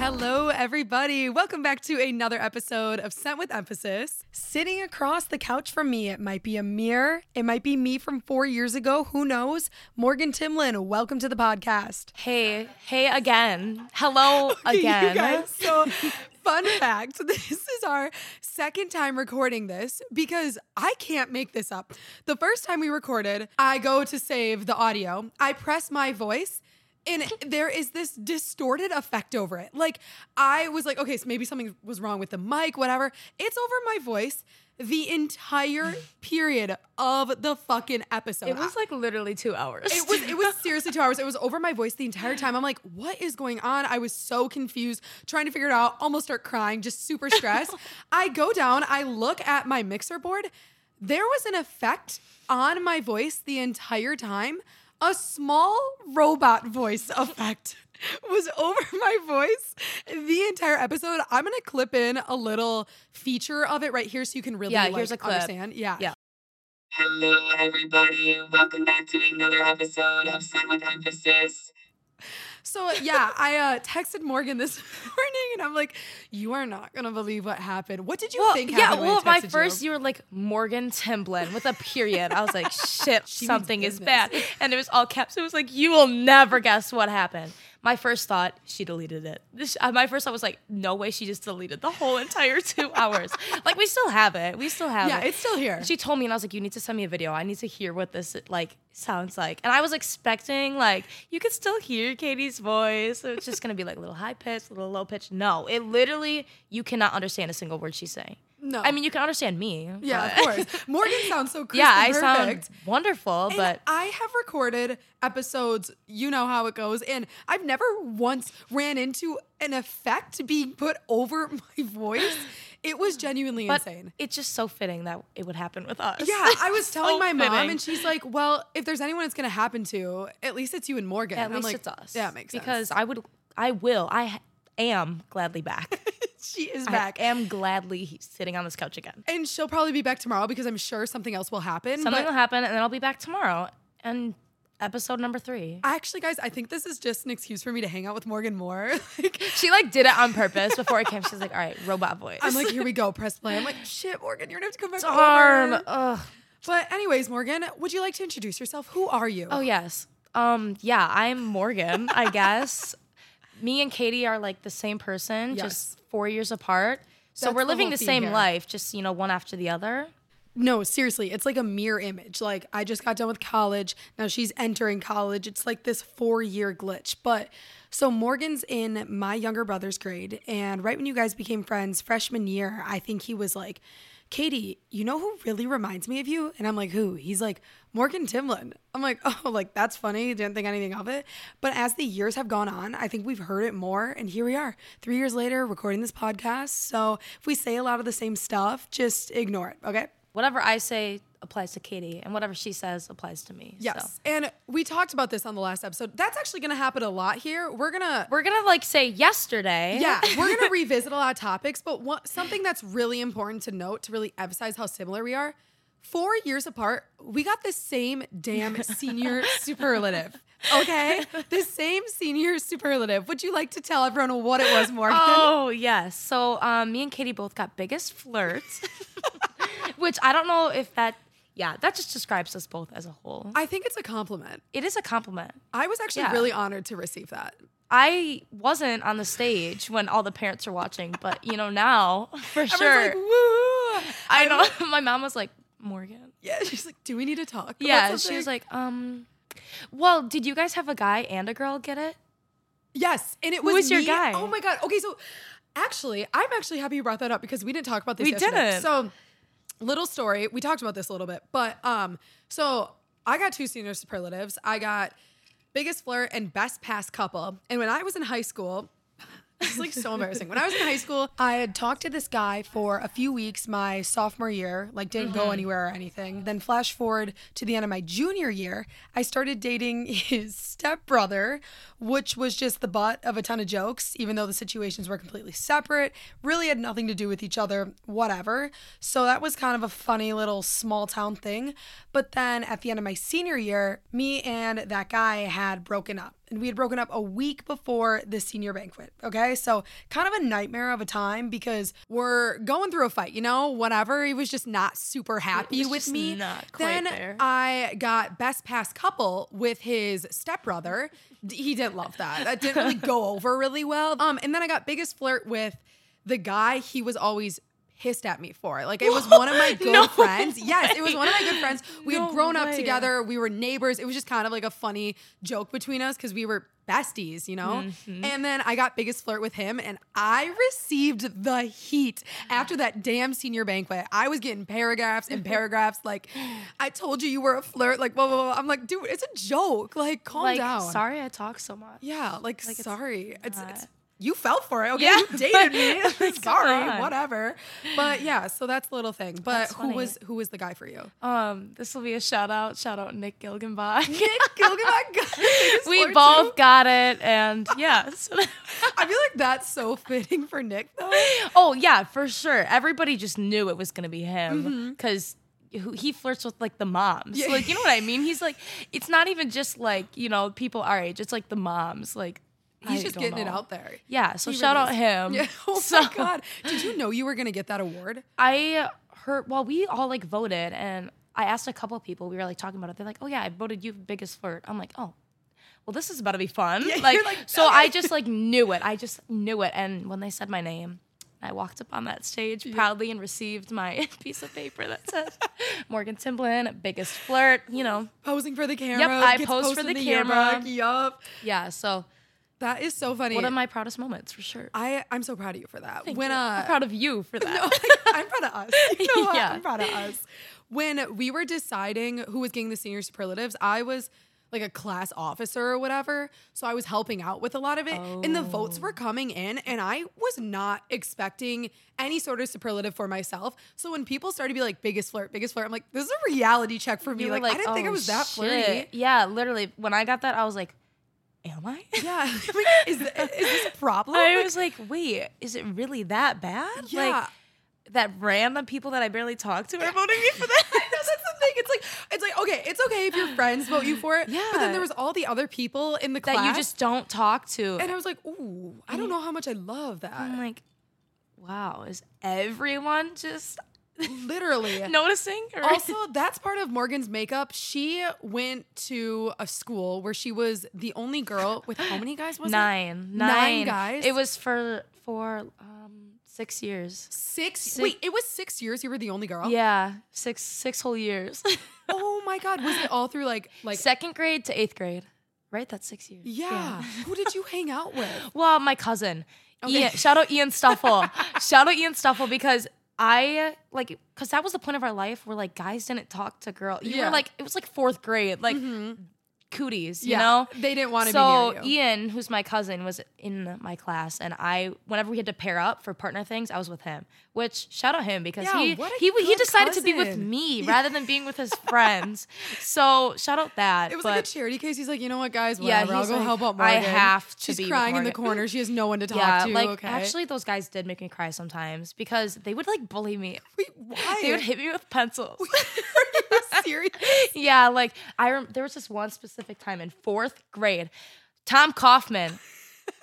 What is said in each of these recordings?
Hello, everybody. Welcome back to another episode of Scent with Emphasis. Sitting across the couch from me, it might be a mirror. It might be me from 4 years ago. Who knows? Morgan Timblin, welcome to the podcast. Hey again. Hello again. You guys, so fun fact, this is our second time recording this because I can't make this up. The first time we recorded, I go to save the audio. I press my voice. And there is this distorted effect over it. Like, I was like, okay, so maybe something was wrong with the mic, whatever. It's over my voice the entire period of the fucking episode. It was like literally 2 hours. It was seriously 2 hours. It was over my voice the entire time. I'm like, what is going on? I was so confused, trying to figure it out, almost start crying, just super stressed. I go down, I look at my mixer board. There was an effect on my voice the entire time. A small robot voice effect was over my voice the entire episode. I'm going to clip in a little feature of it right here so you can really here's a clip. Understand. Yeah. Hello, everybody. Welcome back to another episode of Scent with Emphasis. So, I texted Morgan this morning, and I'm like, you are not going to believe what happened. What did you think happened when I texted you were like, Morgan Timblin with a period. I was like, shit, something is bad. And it was all caps. It was like, you will never guess what happened. My first thought, she deleted it. My first thought was like, no way, she just deleted the whole entire 2 hours. Like, we still have it. Yeah, it's still here. She told me, and I was like, you need to send me a video. I need to hear what this, like, sounds like. And I was expecting, like, you could still hear Katie's voice. It's just going to be, like, a little high-pitched, a little low-pitched. No, it literally, you cannot understand a single word she's saying. No. I mean, you can understand me. Yeah, but. Of course. Morgan sounds so crisp and perfect. Yeah, I sound wonderful, and but... I have recorded episodes, you know how it goes, and I've never once ran into an effect being put over my voice. It was genuinely insane. It's just so fitting that it would happen with us. Yeah, I was telling my mom, and she's like, well, if there's anyone it's going to happen to, at least it's you and Morgan. At least it's us. Yeah, it makes sense. Because I am gladly back. She is back. I am gladly sitting on this couch again. And she'll probably be back tomorrow because I'm sure something else will happen. Something will happen, and then I'll be back tomorrow. And episode number 3. Actually, guys, I think this is just an excuse for me to hang out with Morgan more. She, did it on purpose before I came. She's like, all right, robot voice. I'm like, here we go, press play. I'm like, shit, Morgan, you're going to have to come back over. But anyways, Morgan, would you like to introduce yourself? Who are you? Oh, yes. I'm Morgan, I guess. Me and Katie are like the same person, just 4 years apart. So we're living the same life, just, one after the other. No, seriously, it's like a mirror image. Like, I just got done with college. Now she's entering college. It's like this 4-year glitch. But so Morgan's in my younger brother's grade. And right when you guys became friends freshman year, I think he was like, Katie, you know who really reminds me of you? And I'm like, who? He's like, Morgan Timblin. I'm like, oh, like, that's funny. Didn't think anything of it. But as the years have gone on, I think we've heard it more. And here we are, 3 years later, recording this podcast. So if we say a lot of the same stuff, just ignore it, okay? Whatever I say applies to Katie, and whatever she says applies to me. Yes, so. And we talked about this on the last episode. That's actually going to happen a lot here. We're gonna say yesterday. Yeah, we're gonna revisit a lot of topics, but something that's really important to note to really emphasize how similar we are. 4 years apart, we got the same damn senior superlative. Okay, the same senior superlative. Would you like to tell everyone what it was, Morgan? Oh yes. So me and Katie both got biggest flirts, which I don't know if that. Yeah, that just describes us both as a whole. I think it's a compliment. It is a compliment. I was actually really honored to receive that. I wasn't on the stage when all the parents were watching, but now for everyone's sure. Like, woo! I know. My mom was like, Morgan. Yeah, she's like, do we need to talk? Yeah, she was like, well, did you guys have a guy and a girl get it? Yes, and it was who was your guy? Oh my god. Okay, so actually, I'm actually happy you brought that up because we didn't talk about this yesterday. We didn't. So. Little story. We talked about this a little bit, but so I got two senior superlatives. I got biggest flirt and best past couple. And when I was in high school, it's like so embarrassing. When I was in high school, I had talked to this guy for a few weeks my sophomore year, didn't go anywhere or anything. Then flash forward to the end of my junior year, I started dating his stepbrother, which was just the butt of a ton of jokes, even though the situations were completely separate, really had nothing to do with each other, whatever. So that was kind of a funny little small town thing. But then at the end of my senior year, me and that guy had broken up. we had broken up a week before the senior banquet, okay? So kind of a nightmare of a time because we're going through a fight, you know, whatever. He was just not super happy with me. Not quite then there. I got best past couple with his stepbrother. He didn't love that. That didn't really go over really well. And then I got biggest flirt with the guy he was always hissed at me for. Like, it was one of my good friends. Yes, it was one of my good friends. We had grown up together. We were neighbors. It was just kind of like a funny joke between us because we were besties, you know? Mm-hmm. And then I got biggest flirt with him, and I received the heat after that damn senior banquet. I was getting paragraphs and paragraphs like, I told you you were a flirt, like, blah, blah, blah. I'm like, dude, it's a joke. Like, calm down. Sorry I talk so much. Yeah, like sorry. It's you fell for it, okay? Yeah, you dated me. Sorry, whatever. But yeah, so that's the little thing. But who was the guy for you? This will be a shout-out. Shout-out Nick Gilgenbach. Nick Gilgenbach got it. We both got it, and yes. I feel like that's so fitting for Nick, though. Oh, yeah, for sure. Everybody just knew it was going to be him because he flirts with, like, the moms. Yeah. Like, you know what I mean? He's like, it's not even just, like, you know, people our age. It's, like, the moms, like. He's just getting it out there. Yeah, so shout out him. Yeah. Oh my God. Did you know you were going to get that award? I heard, well, we all like voted, and I asked a couple of people. We were like talking about it. They're like, oh yeah, I voted you biggest flirt. I'm like, oh, well, this is about to be fun. Yeah, like so I just like knew it. I just knew it. And when they said my name, I walked up on that stage proudly and received my piece of paper that says Morgan Timblin, biggest flirt, you know. Posing for the camera. Yep, I posed for the camera. Yup. Yeah, so. That is so funny. One of my proudest moments, for sure. I'm so proud of you for that. Thank you. I'm proud of you for that. No, like, I'm proud of us. You know what? Yeah. I'm proud of us. When we were deciding who was getting the senior superlatives, I was like a class officer or whatever, so I was helping out with a lot of it. Oh. And the votes were coming in, and I was not expecting any sort of superlative for myself. So when people started to be like, biggest flirt, I'm like, this is a reality check for me. Like I didn't think I was that flirty. Yeah, literally. When I got that, I was like, am I? Yeah. Like, is this a problem? I was like, wait, is it really that bad? Yeah. Like, that random people that I barely talk to are voting me for that. I know, that's the thing. It's like, okay, it's okay if your friends vote you for it. Yeah. But then there was all the other people in the class. That you just don't talk to. And I was like, ooh, I don't know how much I love that. I'm like, wow, is everyone just literally noticing? Or? Also, that's part of Morgan's makeup. She went to a school where she was the only girl with how many guys was Nine. It? Nine guys. It was for 6 years. Six? Wait, it was 6 years you were the only girl? Yeah, six whole years. Oh my God, was it all through like second grade to eighth grade? Right, that's 6 years. Yeah. Who did you hang out with? Well, my cousin. Okay. Shout out Ian Stoffel. Because I like, cause that was the point of our life where like guys didn't talk to girls. You were like, it was like fourth grade, like cooties, you know? They didn't want to be near you. So Ian, who's my cousin, was in my class, and whenever we had to pair up for partner things, I was with him. Which shout out him because he decided to be with me rather than being with his friends. So shout out that. It was like a charity case. He's like, you know what, guys, whatever. I'll go help out Morgan. I have to. She's be crying in the corner. She has no one to talk to. Like, okay. Actually, those guys did make me cry sometimes because they would like bully me. Wait, why? They would hit me with pencils. Are you serious? Yeah, like there was this one specific time in fourth grade, Tom Kaufman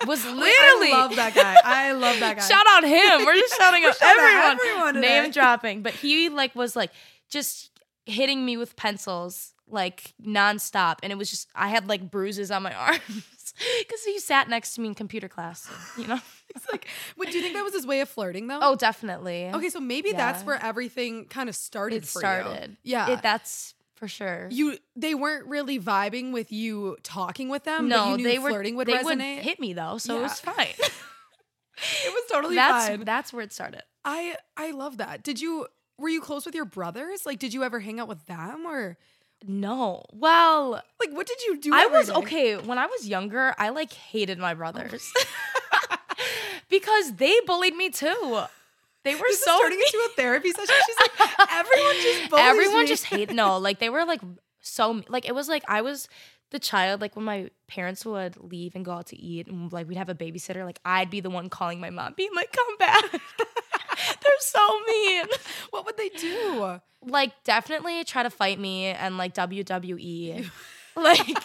was literally. I love that guy. Shout out him. We're just shouting out everyone name dropping. But he like was like just hitting me with pencils like nonstop, and it was just I had like bruises on my arms because he sat next to me in computer class. You know. It's like, what, do you think that was his way of flirting, though? Oh, definitely. Okay, so maybe that's where everything kind of started for you. It started. Yeah. That's for sure. They weren't really vibing with you talking with them, but you knew flirting would resonate. No, they would hit me, though, so it was fine. It was totally fine. That's where it started. I love that. Were you close with your brothers? Like, did you ever hang out with them, or... No. Well... Like, what did you do? Okay, when I was younger, I, like, hated my brothers. Because they bullied me too. They were this so is turning mean. Into a therapy session. She's like, everyone just bullies Everyone me. Just hate. No, like they were like so like it was like I was the child. Like when my parents would leave and go out to eat, and like we'd have a babysitter. Like I'd be the one calling my mom, being like, "Come back." They're so mean. What would they do? Like definitely try to fight me and like WWE. Like.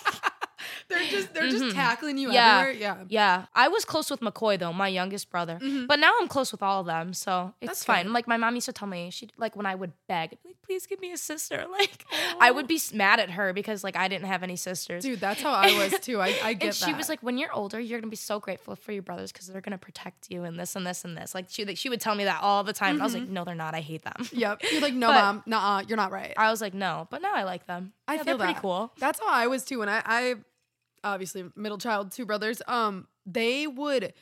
They're just tackling you everywhere. Yeah. I was close with McCoy though, my youngest brother. Mm-hmm. But now I'm close with all of them, so it's fine. Good. Like my mom used to tell me, she like when I would beg, like please give me a sister. Like I would be mad at her because like I didn't have any sisters. Dude, that's how I was too. I get and that. She was like, when you're older, you're gonna be so grateful for your brothers because they're gonna protect you and this and this and this. Like she would tell me that all the time. Mm-hmm. I was like, no, they're not. I hate them. Yep. You're like, no, but, mom, nuh-uh, you're not right. I was like, no, but now I like them. I feel that. Pretty cool. That's how I was too. When I obviously middle child, two brothers, they would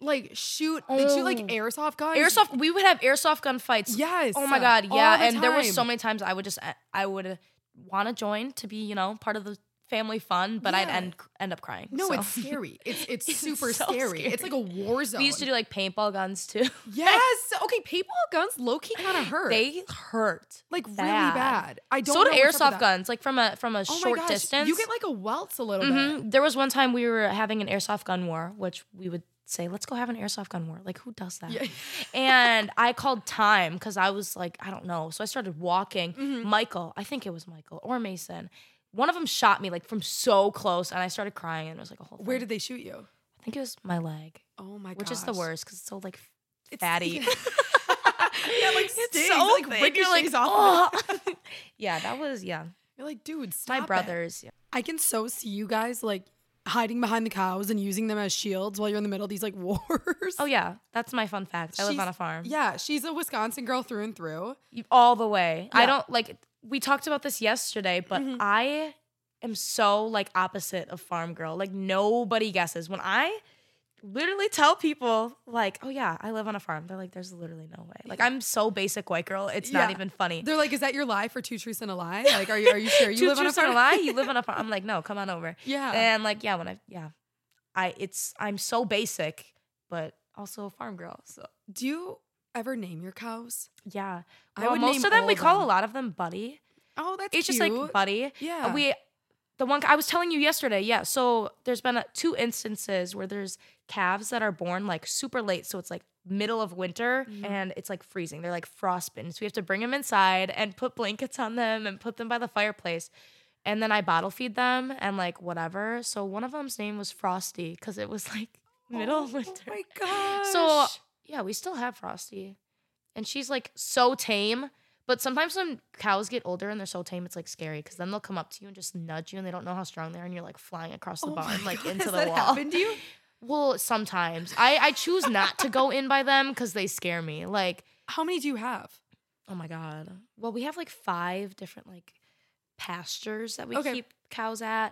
like shoot like airsoft guns. Airsoft, we would have airsoft gun fights. Yes. Oh my God. Yeah. And there were so many times I would want to join to be, you know, part of the family fun, but I'd end up crying. No, so. It's scary. It's super so scary. It's like a war zone. We used to do like paintball guns too. Yes. Okay, paintball guns low-key kind of hurt. They hurt. Like bad. Really bad. I don't know. So do airsoft guns, like from a short distance. You get like a welts a little bit. There was one time we were having an airsoft gun war, which we would say, let's go have an airsoft gun war. Like, who does that? Yeah. And I called time because I was like, I don't know. So I started walking. Mm-hmm. Michael, I think it was Michael or Mason. One of them shot me like from so close, and I started crying, and it was like a whole thing. Where did they shoot you? I think it was my leg. Oh my god! Which is the worst because it's so like fatty. Yeah, yeah, like stings, it's so like ricochets like, off. Oh. Yeah, that was You're like, dude, stop. My brothers. Yeah. I can so see you guys like hiding behind the cows and using them as shields while you're in the middle of these like wars. Oh yeah, that's my fun fact. I live on a farm. Yeah, she's a Wisconsin girl through and through, all the way. Yeah. I don't like. We talked about this yesterday, but mm-hmm. I am so like opposite of farm girl. Like nobody guesses. When I literally tell people like, oh yeah, I live on a farm. They're like, there's literally no way. Like I'm so basic white girl. It's not even funny. They're like, is that your lie for two truths and a lie? Like, are you sure you live on a farm? Two truths and a lie? You live on a farm. I'm like, no, come on over. Yeah. And like, yeah, when I'm so basic, but also a farm girl. So do you ever name your cows? Yeah. Well, I would most name of them. We call a lot of them Buddy. Oh, that's cute. It's just like Buddy. Yeah. The one I was telling you yesterday, so there's been two instances where there's calves that are born like super late. So it's like middle of winter and it's like freezing. They're like frostbitten. So we have to bring them inside and put blankets on them and put them by the fireplace. And then I bottle feed them and like whatever. So one of them's name was Frosty because it was like middle of winter. Oh my gosh. So... yeah, we still have Frosty. And she's, like, so tame. But sometimes when cows get older and they're so tame, it's, like, scary. Because then they'll come up to you and just nudge you, and they don't know how strong they are. And you're, like, flying across the barn, like, into the wall. Has that happened to you? Well, sometimes. I choose not to go in by them because they scare me. Like, how many do you have? Oh, my God. Well, we have, like, 5 different, like, pastures that we keep cows at.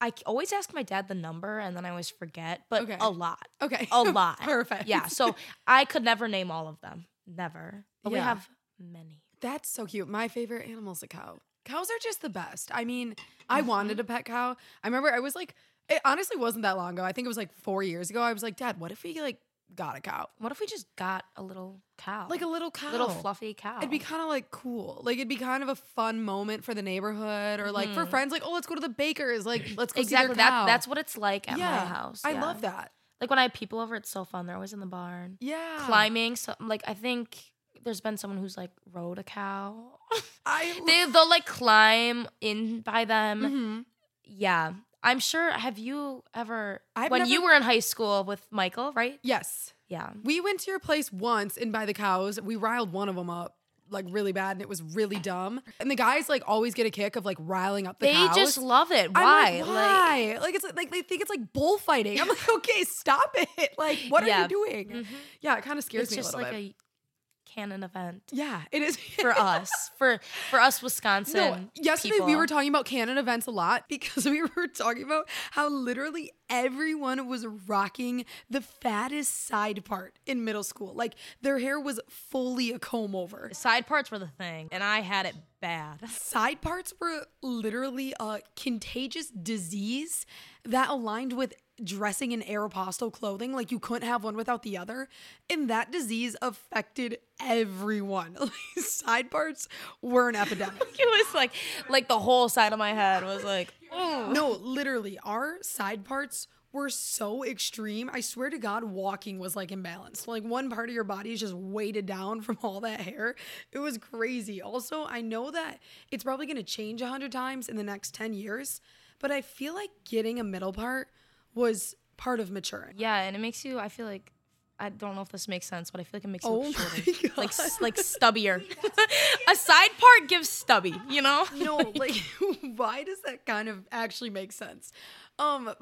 I always ask my dad the number, and then I always forget, but a lot. Okay. A lot. Perfect. Yeah, so I could never name all of them. Never. But we have many. That's so cute. My favorite animal is a cow. Cows are just the best. I mean, I wanted a pet cow. I remember I was like, it honestly wasn't that long ago. I think it was like 4 years ago. I was like, Dad, what if we like got a cow? What if we just got a little cow? Like a little cow. Little fluffy cow. It'd be kind of like cool. Like it'd be kind of a fun moment for the neighborhood or like for friends. Like, oh, let's go to the baker's. Like, let's go see their cow. That's what it's like at my house. I love that. Like when I have people over, it's so fun. They're always in the barn. Yeah. Climbing. So, like I think there's been someone who's like rode a cow. They'll like climb in by them. Mm-hmm. Yeah. I'm sure, have you ever, you were in high school with Michael, right? Yes. Yeah. We went to your place once in by the cows. We riled one of them up like really bad and it was really dumb. And the guys like always get a kick of like riling up the cows. They just love it. Why? Like, why? Like it's like they think it's like bullfighting. I'm like, okay, stop it. Like what are you doing? Mm-hmm. Yeah, it kind of scares me a little bit. Canon event. Yeah, it is for us. For us Wisconsin. No, yesterday people. We were talking about canon events a lot because we were talking about how literally everyone was rocking the fattest side part in middle school. Like their hair was fully a comb over. Side parts were the thing, and I had it bad. Side parts were literally a contagious disease that aligned with dressing in Aeropostale clothing. Like you couldn't have one without the other. And that disease affected everyone. Side parts were an epidemic. It was like the whole side of my head was like, oh. No, literally our side parts were so extreme. I swear to God, walking was like imbalanced. Like one part of your body is just weighted down from all that hair. It was crazy. Also, I know that it's probably going to change 100 times in the next 10 years. But I feel like getting a middle part was part of maturing. Yeah, and it makes you, I feel like, I don't know if this makes sense, but I feel like it makes you look shorter. God. Like stubbier. A side part gives stubby, you know? No, like, why does that kind of actually make sense? But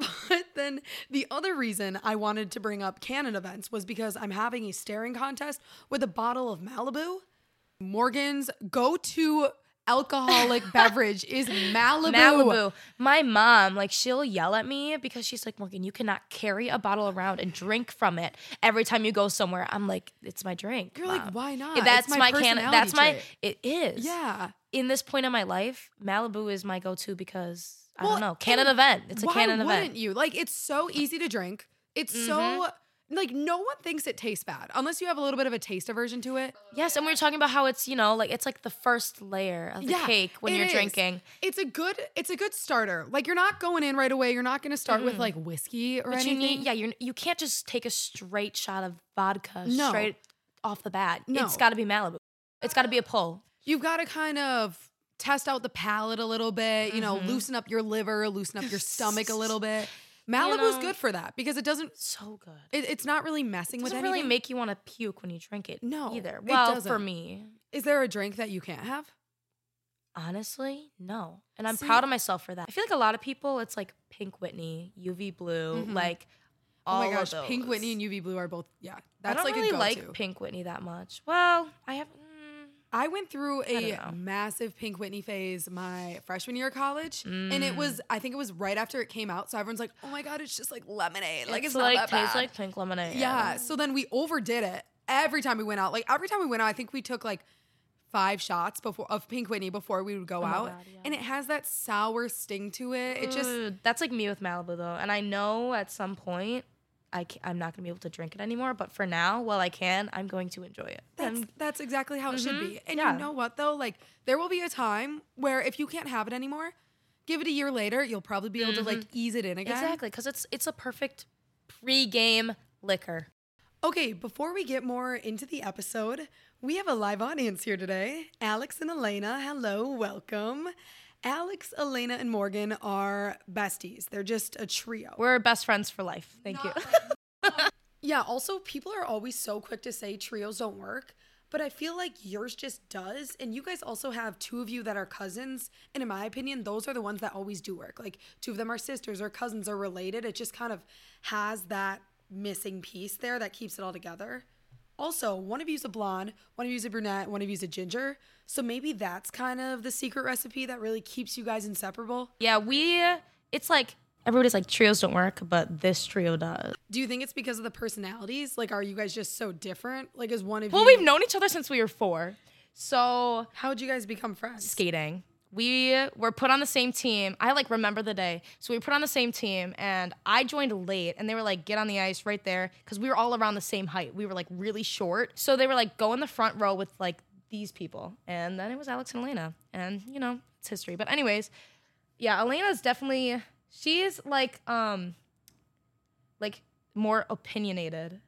then the other reason I wanted to bring up canon events was because I'm having a staring contest with a bottle of Malibu. Morgan's go-to alcoholic beverage is Malibu. Malibu. My mom, like, she'll yell at me because she's like, Morgan, you cannot carry a bottle around and drink from it every time you go somewhere. I'm like, it's my drink. You're Mom. Like, why not? That's it's my can. That's trait. It is. Yeah. In this point in my life, Malibu is my go-to because I don't know. Canon event. It's a canon event. Why wouldn't you? Like, it's so easy to drink. It's so. Like, no one thinks it tastes bad unless you have a little bit of a taste aversion to it. Yes, and we were talking about how it's, you know, like it's like the first layer of the cake when you're drinking. It's a good starter. Like, you're not going in right away. You're not going to start with like whiskey or anything. You can't just take a straight shot of vodka straight off the bat. No. It's got to be Malibu. It's got to be a pull. You've got to kind of test out the palate a little bit, you know, loosen up your liver, loosen up your stomach a little bit. Malibu's good for that because it doesn't... So good. It's not really messing with anything. It doesn't really make you want to puke when you drink it. No, either. Well, it doesn't. For me. Is there a drink that you can't have? Honestly, no. And I'm proud of myself for that. I feel like a lot of people, it's like Pink Whitney, UV Blue, like all of those. Oh my gosh, Pink Whitney and UV Blue are both, that's like a go-to. I don't really like Pink Whitney that much. Well, I have... I went through a massive Pink Whitney phase my freshman year of college, and I think it was right after it came out, so everyone's like, oh my God, it's just like lemonade. Like, it's like, not that tastes bad. Like pink lemonade. Yeah, so then we overdid it every time we went out. Like, every time we went out, I think we took like 5 shots of Pink Whitney before we would go out, and it has that sour sting to it. It just... That's like me with Malibu, though, and I know at some point... I'm not going to be able to drink it anymore, but for now, while I can, I'm going to enjoy it. That's exactly how it should be. And you know what, though? Like, there will be a time where if you can't have it anymore, give it a year later, you'll probably be able to, like, ease it in again. Exactly, because it's a perfect pre-game liquor. Okay, before we get more into the episode, we have a live audience here today. Alex and Elena, hello, welcome. Alex, Elena, and Morgan are besties. They're just a trio. We're best friends for life. Thank you. Yeah, also, people are always so quick to say trios don't work, but I feel like yours just does, and you guys also have 2 of you that are cousins, and in my opinion, those are the ones that always do work. Like, 2 of them are sisters or cousins or related. It just kind of has that missing piece there that keeps it all together. Also, one of you's a blonde, one of you's a brunette, one of you's a ginger. So maybe that's kind of the secret recipe that really keeps you guys inseparable. Yeah, it's like everybody's like trios don't work, but this trio does. Do you think it's because of the personalities? Like, are you guys just so different? Like, is one of you... Well, we've known each other since we were 4. So... How'd you guys become friends? Skating. We were put on the same team. I like remember the day. So we were put on the same team and I joined late and they were like, get on the ice right there. Cause we were all around the same height. We were like really short. So they were like, go in the front row with like these people. And then it was Alex and Elena and you know, it's history. But anyways, yeah, Elena's definitely, she's like more opinionated.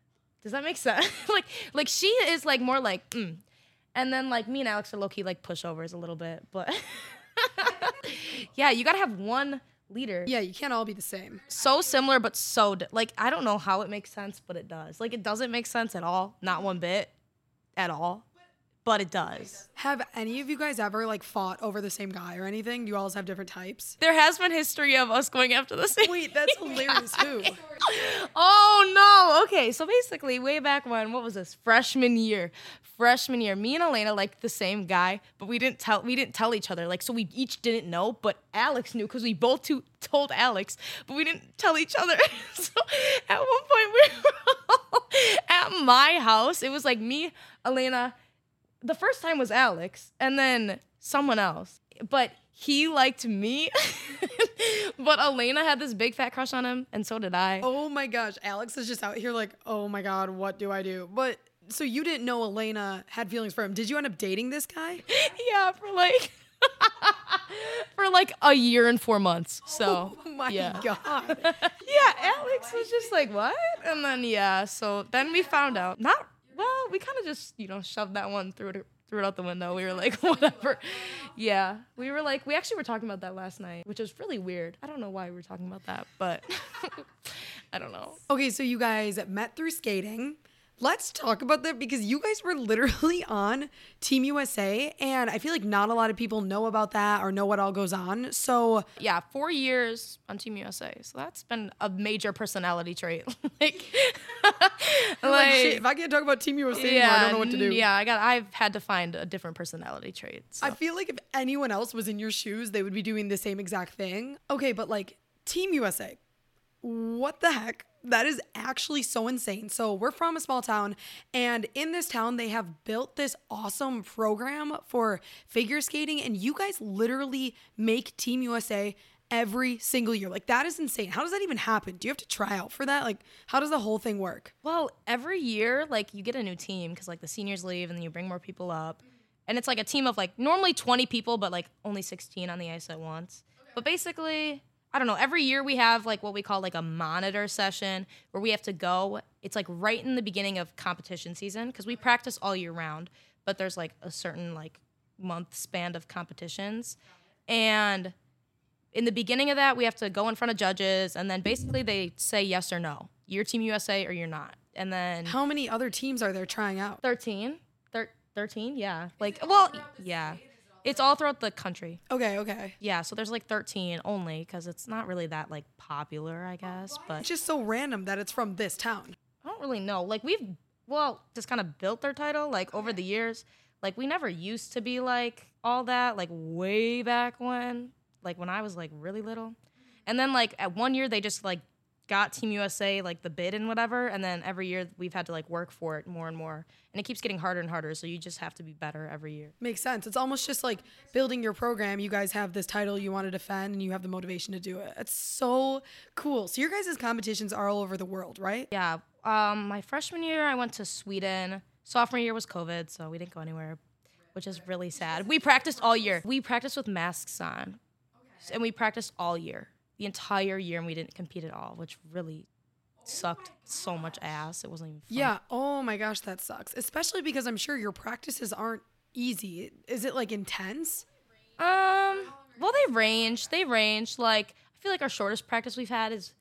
Does that make sense? like she is like more like, And then, like, me and Alex are low-key, like, pushovers a little bit. But, yeah, you got to have one leader. Yeah, you can't all be the same. So similar, but like, I don't know how it makes sense, but it does. Like, it doesn't make sense at all. Not one bit at all. But it does. Have any of you guys ever, like, fought over the same guy or anything? You all have different types? There has been history of us going after the same Wait, that's hilarious. Who? Oh, no. Okay, so basically, way back when, what was this? Freshman year, me and Elena liked the same guy, but we didn't tell each other. Like, so we each didn't know, but Alex knew because we both told Alex, but we didn't tell each other. So at one point, we were all at my house. It was, like, me, Elena... The first time was Alex, and then someone else. But he liked me, but Elena had this big fat crush on him, and so did I. Oh my gosh, Alex is just out here like, oh my God, what do I do? But so you didn't know Elena had feelings for him. Did you end up dating this guy? Yeah, for like a year and 4 months. So, oh my God. Yeah, Alex was just like, what? And then, so then we found out. Well, we kind of just, you know, shoved that one through threw it out the window. We were like, whatever. Yeah. We were like, we actually were talking about that last night, which is really weird. I don't know why we were talking about that, but I don't know. Okay, so you guys met through skating. Let's talk about that because you guys were literally on Team USA, and I feel like not a lot of people know about that or know what all goes on. So yeah, 4 years on Team USA. So that's been a major personality trait. like shit, if I can't talk about Team USA, yeah, I don't know what to do. Yeah, I've had to find a different personality trait. So. I feel like if anyone else was in your shoes, they would be doing the same exact thing. Okay, but like Team USA, what the heck? That is actually so insane. So we're from a small town, and in this town, they have built this awesome program for figure skating, and you guys literally make Team USA every single year. Like, that is insane. How does that even happen? Do you have to try out for that? Like, how does the whole thing work? Well, every year, like, you get a new team because, like, the seniors leave, and then you bring more people up. And it's, like, a team of, like, normally 20 people, but, like, only 16 on the ice at once. Okay. But basically... I don't know, every year we have like what we call like a monitor session where we have to go. It's like right in the beginning of competition season because we practice all year round, but there's like a certain like month span of competitions. And in the beginning of that, we have to go in front of judges, and then basically they say yes or no. You're Team USA or you're not. And then... How many other teams are there trying out? 13. 13, yeah. Like, well, yeah. It's all throughout the country. Okay. Yeah, so there's like 13 only because it's not really that like popular, I guess. But it's just so random that it's from this town. I don't really know. Like we've just kind of built their title like over the years. Like we never used to be like all that like way back when I was like really little. And then like at one year they just like got Team USA like the bid and whatever. And then every year we've had to like work for it more and more. And it keeps getting harder and harder. So you just have to be better every year. Makes sense. It's almost just like building your program. You guys have this title you want to defend and you have the motivation to do it. It's so cool. So your guys' competitions are all over the world, right? Yeah. My freshman year, I went to Sweden. Sophomore year was COVID, so we didn't go anywhere, which is really sad. We practiced all year. We practiced with masks on. Okay. And we practiced all year. The entire year, and we didn't compete at all, which really sucked so much ass. It wasn't even fun. Yeah, oh my gosh, that sucks. Especially because I'm sure your practices aren't easy. Is it like intense? Well, they range. Like, I feel like our shortest practice we've had is,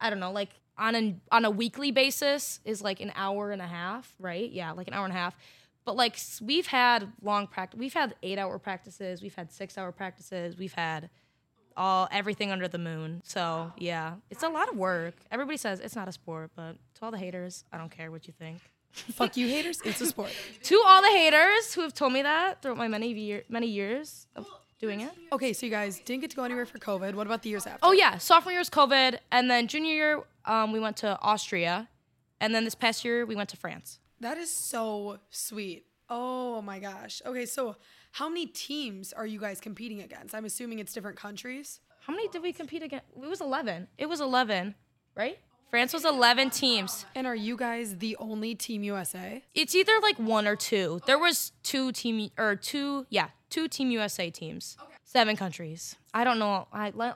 I don't know, like on a weekly basis is like an hour and a half, right? Yeah, like an hour and a half. But like we've had long practice. We've had 8-hour practices. We've had 6-hour practices. We've had everything under the moon. So yeah, it's a lot of work. Everybody says it's not a sport, but to all the haters, I don't care what you think. Fuck you haters, it's a sport. To all the haters who have told me that throughout my many years of doing it. Okay, so you guys didn't get to go anywhere for COVID. What about the years after? Oh yeah, sophomore year was COVID, and then junior year we went to Austria, and then this past year we went to France. That is so sweet. Oh my gosh. Okay, so how many teams are you guys competing against? I'm assuming it's different countries. How many did we compete against? It was 11. It was 11, right? France was 11 teams. And are you guys the only Team USA? It's either like one or two. There was two Team USA teams. Okay. 7 countries. I don't know.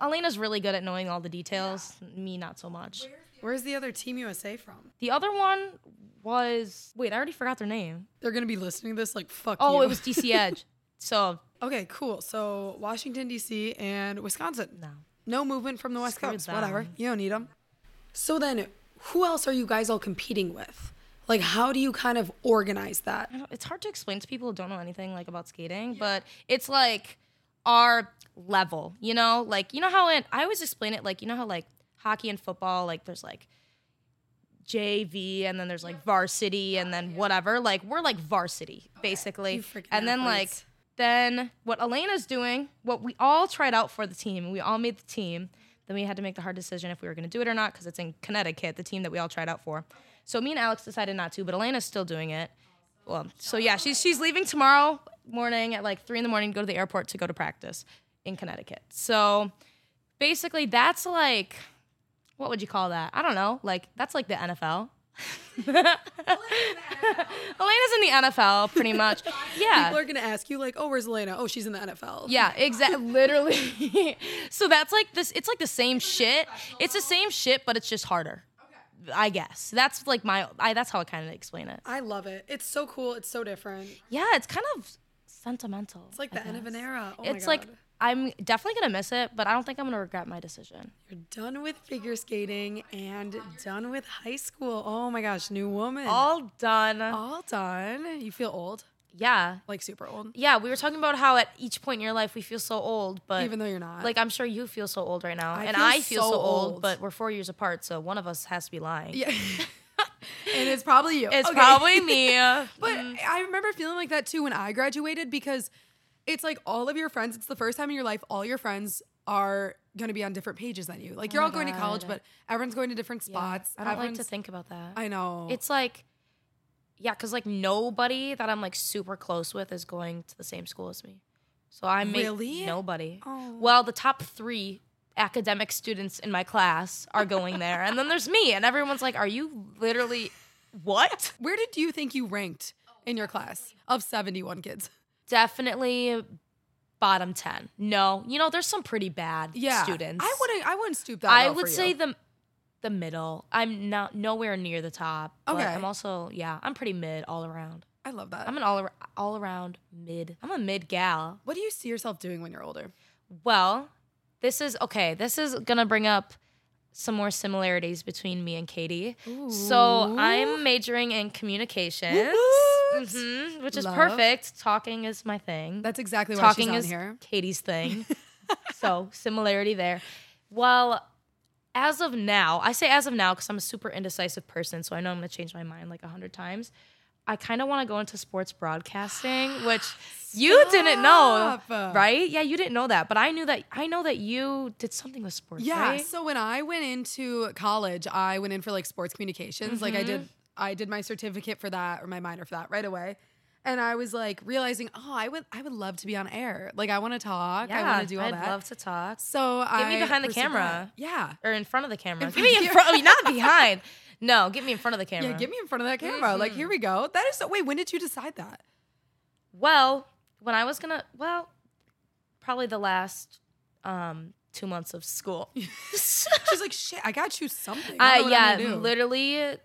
Elena's really good at knowing all the details. Yeah. Me, not so much. Where's the other Team USA from? The other one was... Wait, I already forgot their name. They're going to be listening to this like, fuck you. Oh, it was DC Edge. So okay, cool. So Washington, D.C. and Wisconsin. No movement from the West Coast. Whatever. You don't need them. So then who else are you guys all competing with? Like, how do you kind of organize that? It's hard to explain to people who don't know anything like about skating, but it's like our level, you know? Like, you know how I always explain it like, you know how like hockey and football, like there's like JV and then there's like varsity and then whatever. Like, we're like varsity basically. And then like... Then what Elena's doing, what we all tried out for the team, we all made the team. Then we had to make the hard decision if we were going to do it or not because it's in Connecticut, the team that we all tried out for. So me and Alex decided not to, but Elena's still doing it. Well, so yeah, she's leaving tomorrow morning at like 3 a.m. to go to the airport to go to practice in Connecticut. So basically that's like, what would you call that? I don't know. Like that's like the NFL. Elena's in the NFL pretty much. Yeah, people are gonna ask you like, oh, where's Elena? Oh, she's in the NFL. Yeah, exactly. Literally. So that's like this, it's like the same shit, but it's just harder. Okay. I guess. That's like that's how I kind of explain it. I love it. It's so cool. It's so different. Yeah, it's kind of sentimental. It's like the end of an era. Oh my God. It's like, I'm definitely going to miss it, but I don't think I'm going to regret my decision. You're done with figure skating and done with high school. Oh my gosh, new woman. All done. All done. You feel old? Yeah. Like super old? Yeah, we were talking about how at each point in your life we feel so old, but... Even though you're not. Like, I'm sure you feel so old right now. I feel so old, but we're 4 years apart, so one of us has to be lying. Yeah. And it's probably you. It's probably me. But I remember feeling like that too when I graduated, because... It's like all of your friends, it's the first time in your life, all your friends are going to be on different pages than you. Like, you're all going to college, but everyone's going to different spots. Yeah. I don't like to think about that. I know. It's like, yeah, because like nobody that I'm like super close with is going to the same school as me. So I mean, really? Nobody. Oh. Well, the top 3 academic students in my class are going there. And then there's me. And everyone's like, are you literally, what? Where did you think you ranked in your class of 71 kids? Definitely bottom 10. No, you know, there's some pretty bad students. I wouldn't stoop that. I would say the middle. I'm not nowhere near the top. Okay. But I'm also I'm pretty mid all around. I love that. I'm an all around mid. I'm a mid gal. What do you see yourself doing when you're older? Well, this is gonna bring up some more similarities between me and Katie. Ooh. So I'm majoring in communications. Woo-hoo! Mm-hmm, which is perfect. Talking is my thing. That's exactly why she's on here. Talking is Katie's thing. So similarity there. Well, as of now, I say as of now because I'm a super indecisive person, so I know I'm going to change my mind like 100 times. I kind of want to go into sports broadcasting, which you didn't know, right? Yeah, you didn't know that, but I knew that. I know that you did something with sports, right? So when I went into college, I went in for like sports communications. Mm-hmm. Like I did my certificate for that, or my minor for that right away. And I was like realizing, I would love to be on air. Like I want to talk. Yeah, I want to do all that. I'd love to talk. So get me behind the camera. Yeah. Or in front of the camera. Get me in front. I mean, not behind. No, get me in front of the camera. Yeah, get me in front of that camera. Mm-hmm. Like, here we go. That is so, wait, when did you decide that? Well, when I was probably the last, 2 months of school. She's like, shit, I gotta choose something. Literally...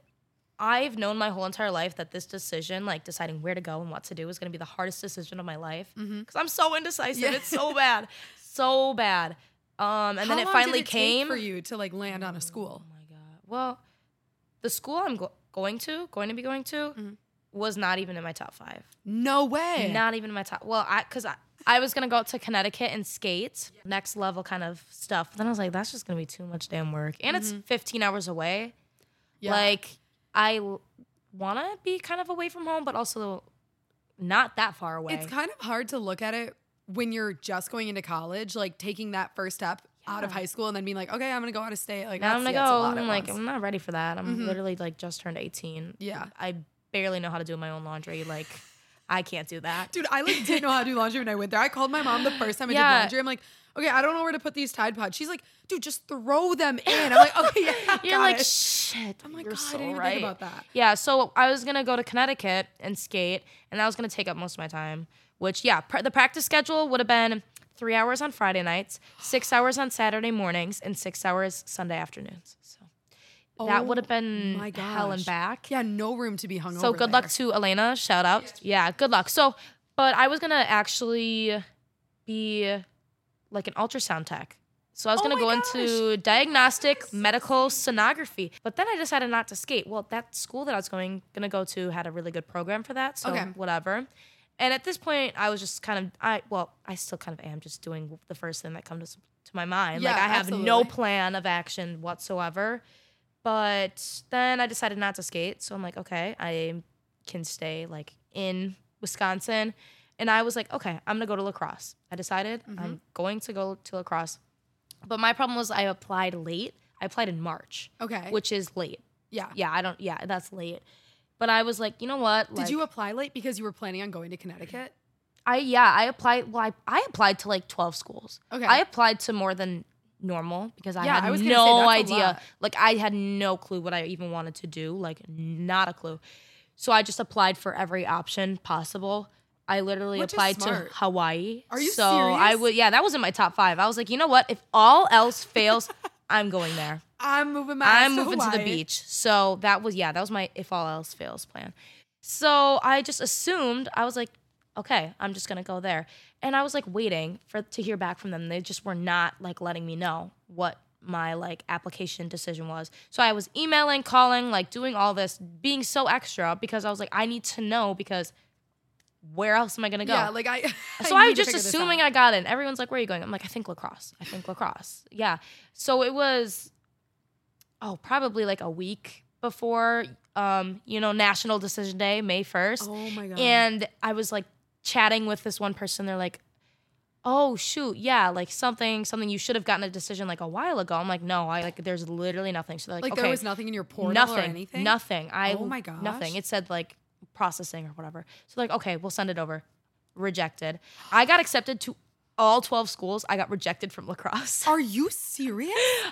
I've known my whole entire life that this decision, like deciding where to go and what to do, is going to be the hardest decision of my life because I'm so indecisive. Yeah. It's so bad. So bad. And then it finally came. How long did it take for you to like land on a school? Oh my God. Well, the school I'm going to be going to was not even in my top 5. No way. Not even in my top. Well, I was going to go out to Connecticut and skate. Yeah. Next level kind of stuff. But then I was like, that's just going to be too much damn work. And it's 15 hours away. Yeah. Like... I want to be kind of away from home, but also not that far away. It's kind of hard to look at it when you're just going into college, like taking that first step out of high school and then being like, okay, I'm going to go out of state. Like, now I'm going to go. I'm like, I'm not ready for that. I'm literally like just turned 18. Yeah. I barely know how to do my own laundry. Like, I can't do that. Dude, I like didn't know how to do laundry when I went there. I called my mom the first time I did laundry. I'm like, okay, I don't know where to put these Tide Pods. She's like, dude, just throw them in. I'm like, okay, yeah, you're like, shit. I'm like, God, I didn't even think about that. Yeah, so I was going to go to Connecticut and skate, and that was going to take up most of my time, which, the practice schedule would have been 3 hours on Friday nights, 6 hours on Saturday mornings, and 6 hours Sunday afternoons. So that would have been hell and back. Yeah, no room to be hungover. So good luck to Elena. Shout out. Yeah, good luck. So, but I was going to actually be... like an ultrasound tech. So I was going to into diagnostic medical sonography. But then I decided not to skate. Well, that school that I was going to go to had a really good program for that. So whatever. And at this point, I was just kind of, I still kind of am just doing the first thing that comes to my mind. Yeah, like I have no plan of action whatsoever. But then I decided not to skate. So I'm like, okay, I can stay like in Wisconsin. And I was like, okay, I'm going to go to La Crosse. I decided I'm going to go to La Crosse. But my problem was I applied late. I applied in March. Okay. Which is late. Yeah. Yeah, that's late. But I was like, you know what? Did you apply late because you were planning on going to Connecticut? I applied. Well, I applied to like 12 schools. Okay. I applied to more than normal because I had no idea. Like I had no clue what I even wanted to do. Like not a clue. So I just applied for every option possible. I literally applied to Hawaii. Are you serious? That was in my top 5. I was like, you know what? If all else fails, I'm going there. I'm moving my ass to Hawaii. I'm moving to the beach. So that was my if all else fails plan. So I just assumed, I was like, okay, I'm just going to go there. And I was like waiting to hear back from them. They just were not like letting me know what my like application decision was. So I was emailing, calling, like doing all this, being so extra because I was like, I need to know because where else am I going to go? Yeah, like So I was just assuming I got in. Everyone's like, where are you going? I'm like, I think La Crosse. Yeah. So it was, probably like a week before, National Decision Day, May 1st. Oh my God. And I was like chatting with this one person. They're like, oh shoot, yeah, like something you should have gotten a decision like a while ago. I'm like, no, there's literally nothing. So they're like okay, there was nothing in your portal or anything? Nothing. Oh my gosh. Nothing. It said like processing or whatever. So like, okay, we'll send it over. Rejected. I got accepted to all 12 schools. I got rejected from La Crosse. Are you serious?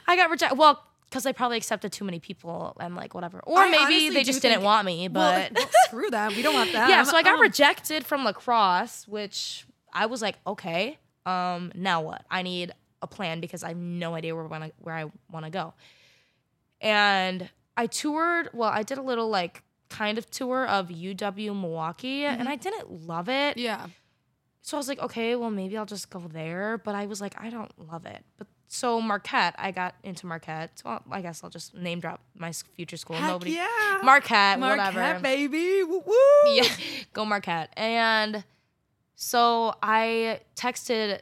I got rejected. Well, because they probably accepted too many people and like whatever. Or maybe they just didn't want me, but. Well, screw them. We don't want that. Yeah, so I got rejected from La Crosse, which I was like, okay, now what? I need a plan because I have no idea where I want to go. And I toured, I did a little like kind of tour of UW Milwaukee, mm-hmm. and I didn't love it. Yeah. So I was like, okay, well, maybe I'll just go there. But I was like, I don't love it. But so Marquette, I got into Marquette. Well, I guess I'll just name drop my future school. Heck nobody. Yeah. Marquette, whatever. Baby. Woo woo. Yeah. Go Marquette. And so I texted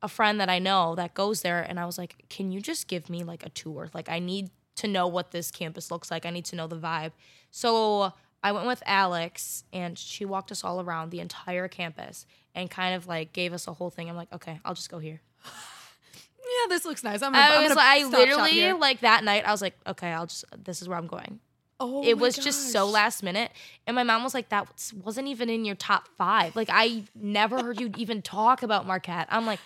a friend that I know that goes there, and I was like, can you just give me like a tour? Like I need to know what this campus looks like. I need to know the vibe. So I went with Alex, and she walked us all around the entire campus and kind of like gave us a whole thing. I'm like, okay, I'll just go here. Yeah, this looks nice. That night, I was like, okay, this is where I'm going. Oh, it was just so last minute. And my mom was like, that wasn't even in your top 5. Like, I never heard you even talk about Marquette. I'm like,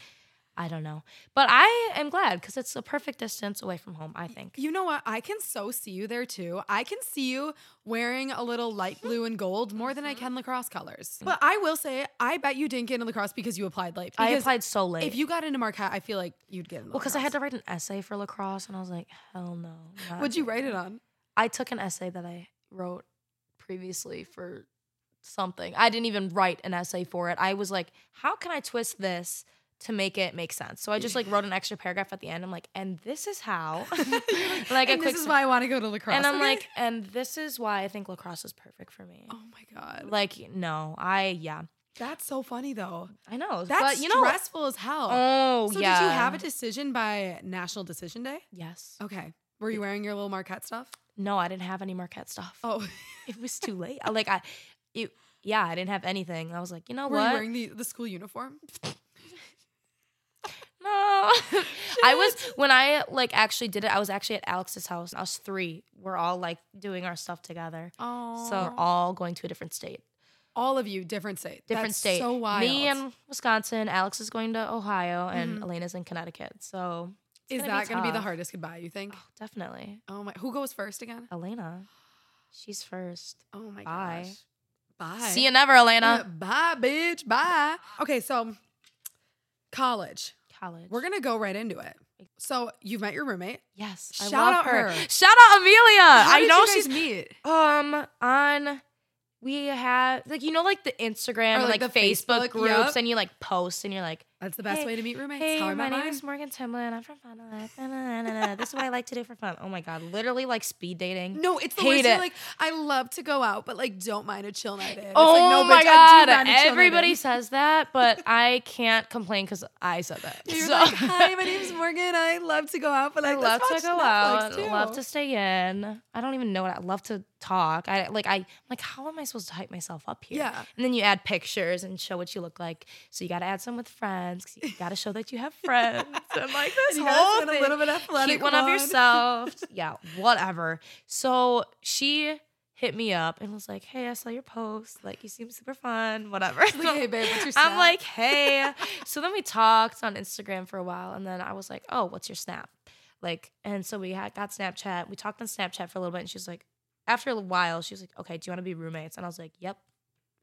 I don't know. But I am glad because it's a perfect distance away from home, I think. You know what? I can so see you there, too. I can see you wearing a little light blue and gold more than I can La Crosse colors. But I will say, I bet you didn't get into La Crosse because you applied late. I applied so late. If you got into Marquette, I feel like you'd get into La Crosse. Well, because I had to write an essay for La Crosse, and I was like, hell no. What'd you write it on? I took an essay that I wrote previously for something. I didn't even write an essay for it. I was like, how can I twist this to make it make sense? So I just like wrote an extra paragraph at the end. I'm like, and this is how. This is why I want to go to La Crosse. And I'm like, and this is why I think La Crosse is perfect for me. Oh my God. Like, no, yeah. That's so funny though. I know. That's stressful as hell. Oh, so yeah. So did you have a decision by National Decision Day? Yes. Okay. Were you wearing your little Marquette stuff? No, I didn't have any Marquette stuff. Oh. It was too late. I didn't have anything. I was like, you know what? Were you wearing the school uniform? No. I was actually at Alex's house. Us 3 were all like doing our stuff together. Oh. So we're all going to a different state. All of you, different state. Different state. So wild. Me in Wisconsin, Alex is going to Ohio, and Elena's in Connecticut. So is that going to be the hardest goodbye, you think? Oh, definitely. Oh my, who goes first again? Elena. She's first. Oh my gosh. Bye. See you never, Elena. Bye, bitch. Bye. Okay, so college. We're going to go right into it. So you've met your roommate. Yes. Shout out her. Shout out Amelia. How did you guys meet? We have the Instagram or like the Facebook groups, yep. And you like post and you're like, that's the best way to meet roommates. Hey, my name is Morgan Timblin. I'm from Fun Life. This is what I like to do for fun. Oh my God, literally like speed dating. No, it's the worst. You're like, I love to go out, but like don't mind a chill night in. It's my God, everybody says that, but I can't complain because I said that. You're like, hi, my name's Morgan. I love to go out, but I love to go out. I love to stay in. I don't even know what I love to talk. I'm like, how am I supposed to hype myself up here? Yeah. And then you add pictures and show what you look like. So you got to add some with friends. You got to show that you have friends. And like this whole thing. A little bit athletic. Keep one of yourself. Yeah, whatever. So she hit me up and was like, hey, I saw your post. Like, you seem super fun, whatever. Like, hey, babe, what's your snap? I'm like, hey. So then we talked on Instagram for a while. And then I was like, oh, what's your snap? Like, and so we got Snapchat. We talked on Snapchat for a little bit. And she was like, after a while, she was like, okay, do you want to be roommates? And I was like, yep,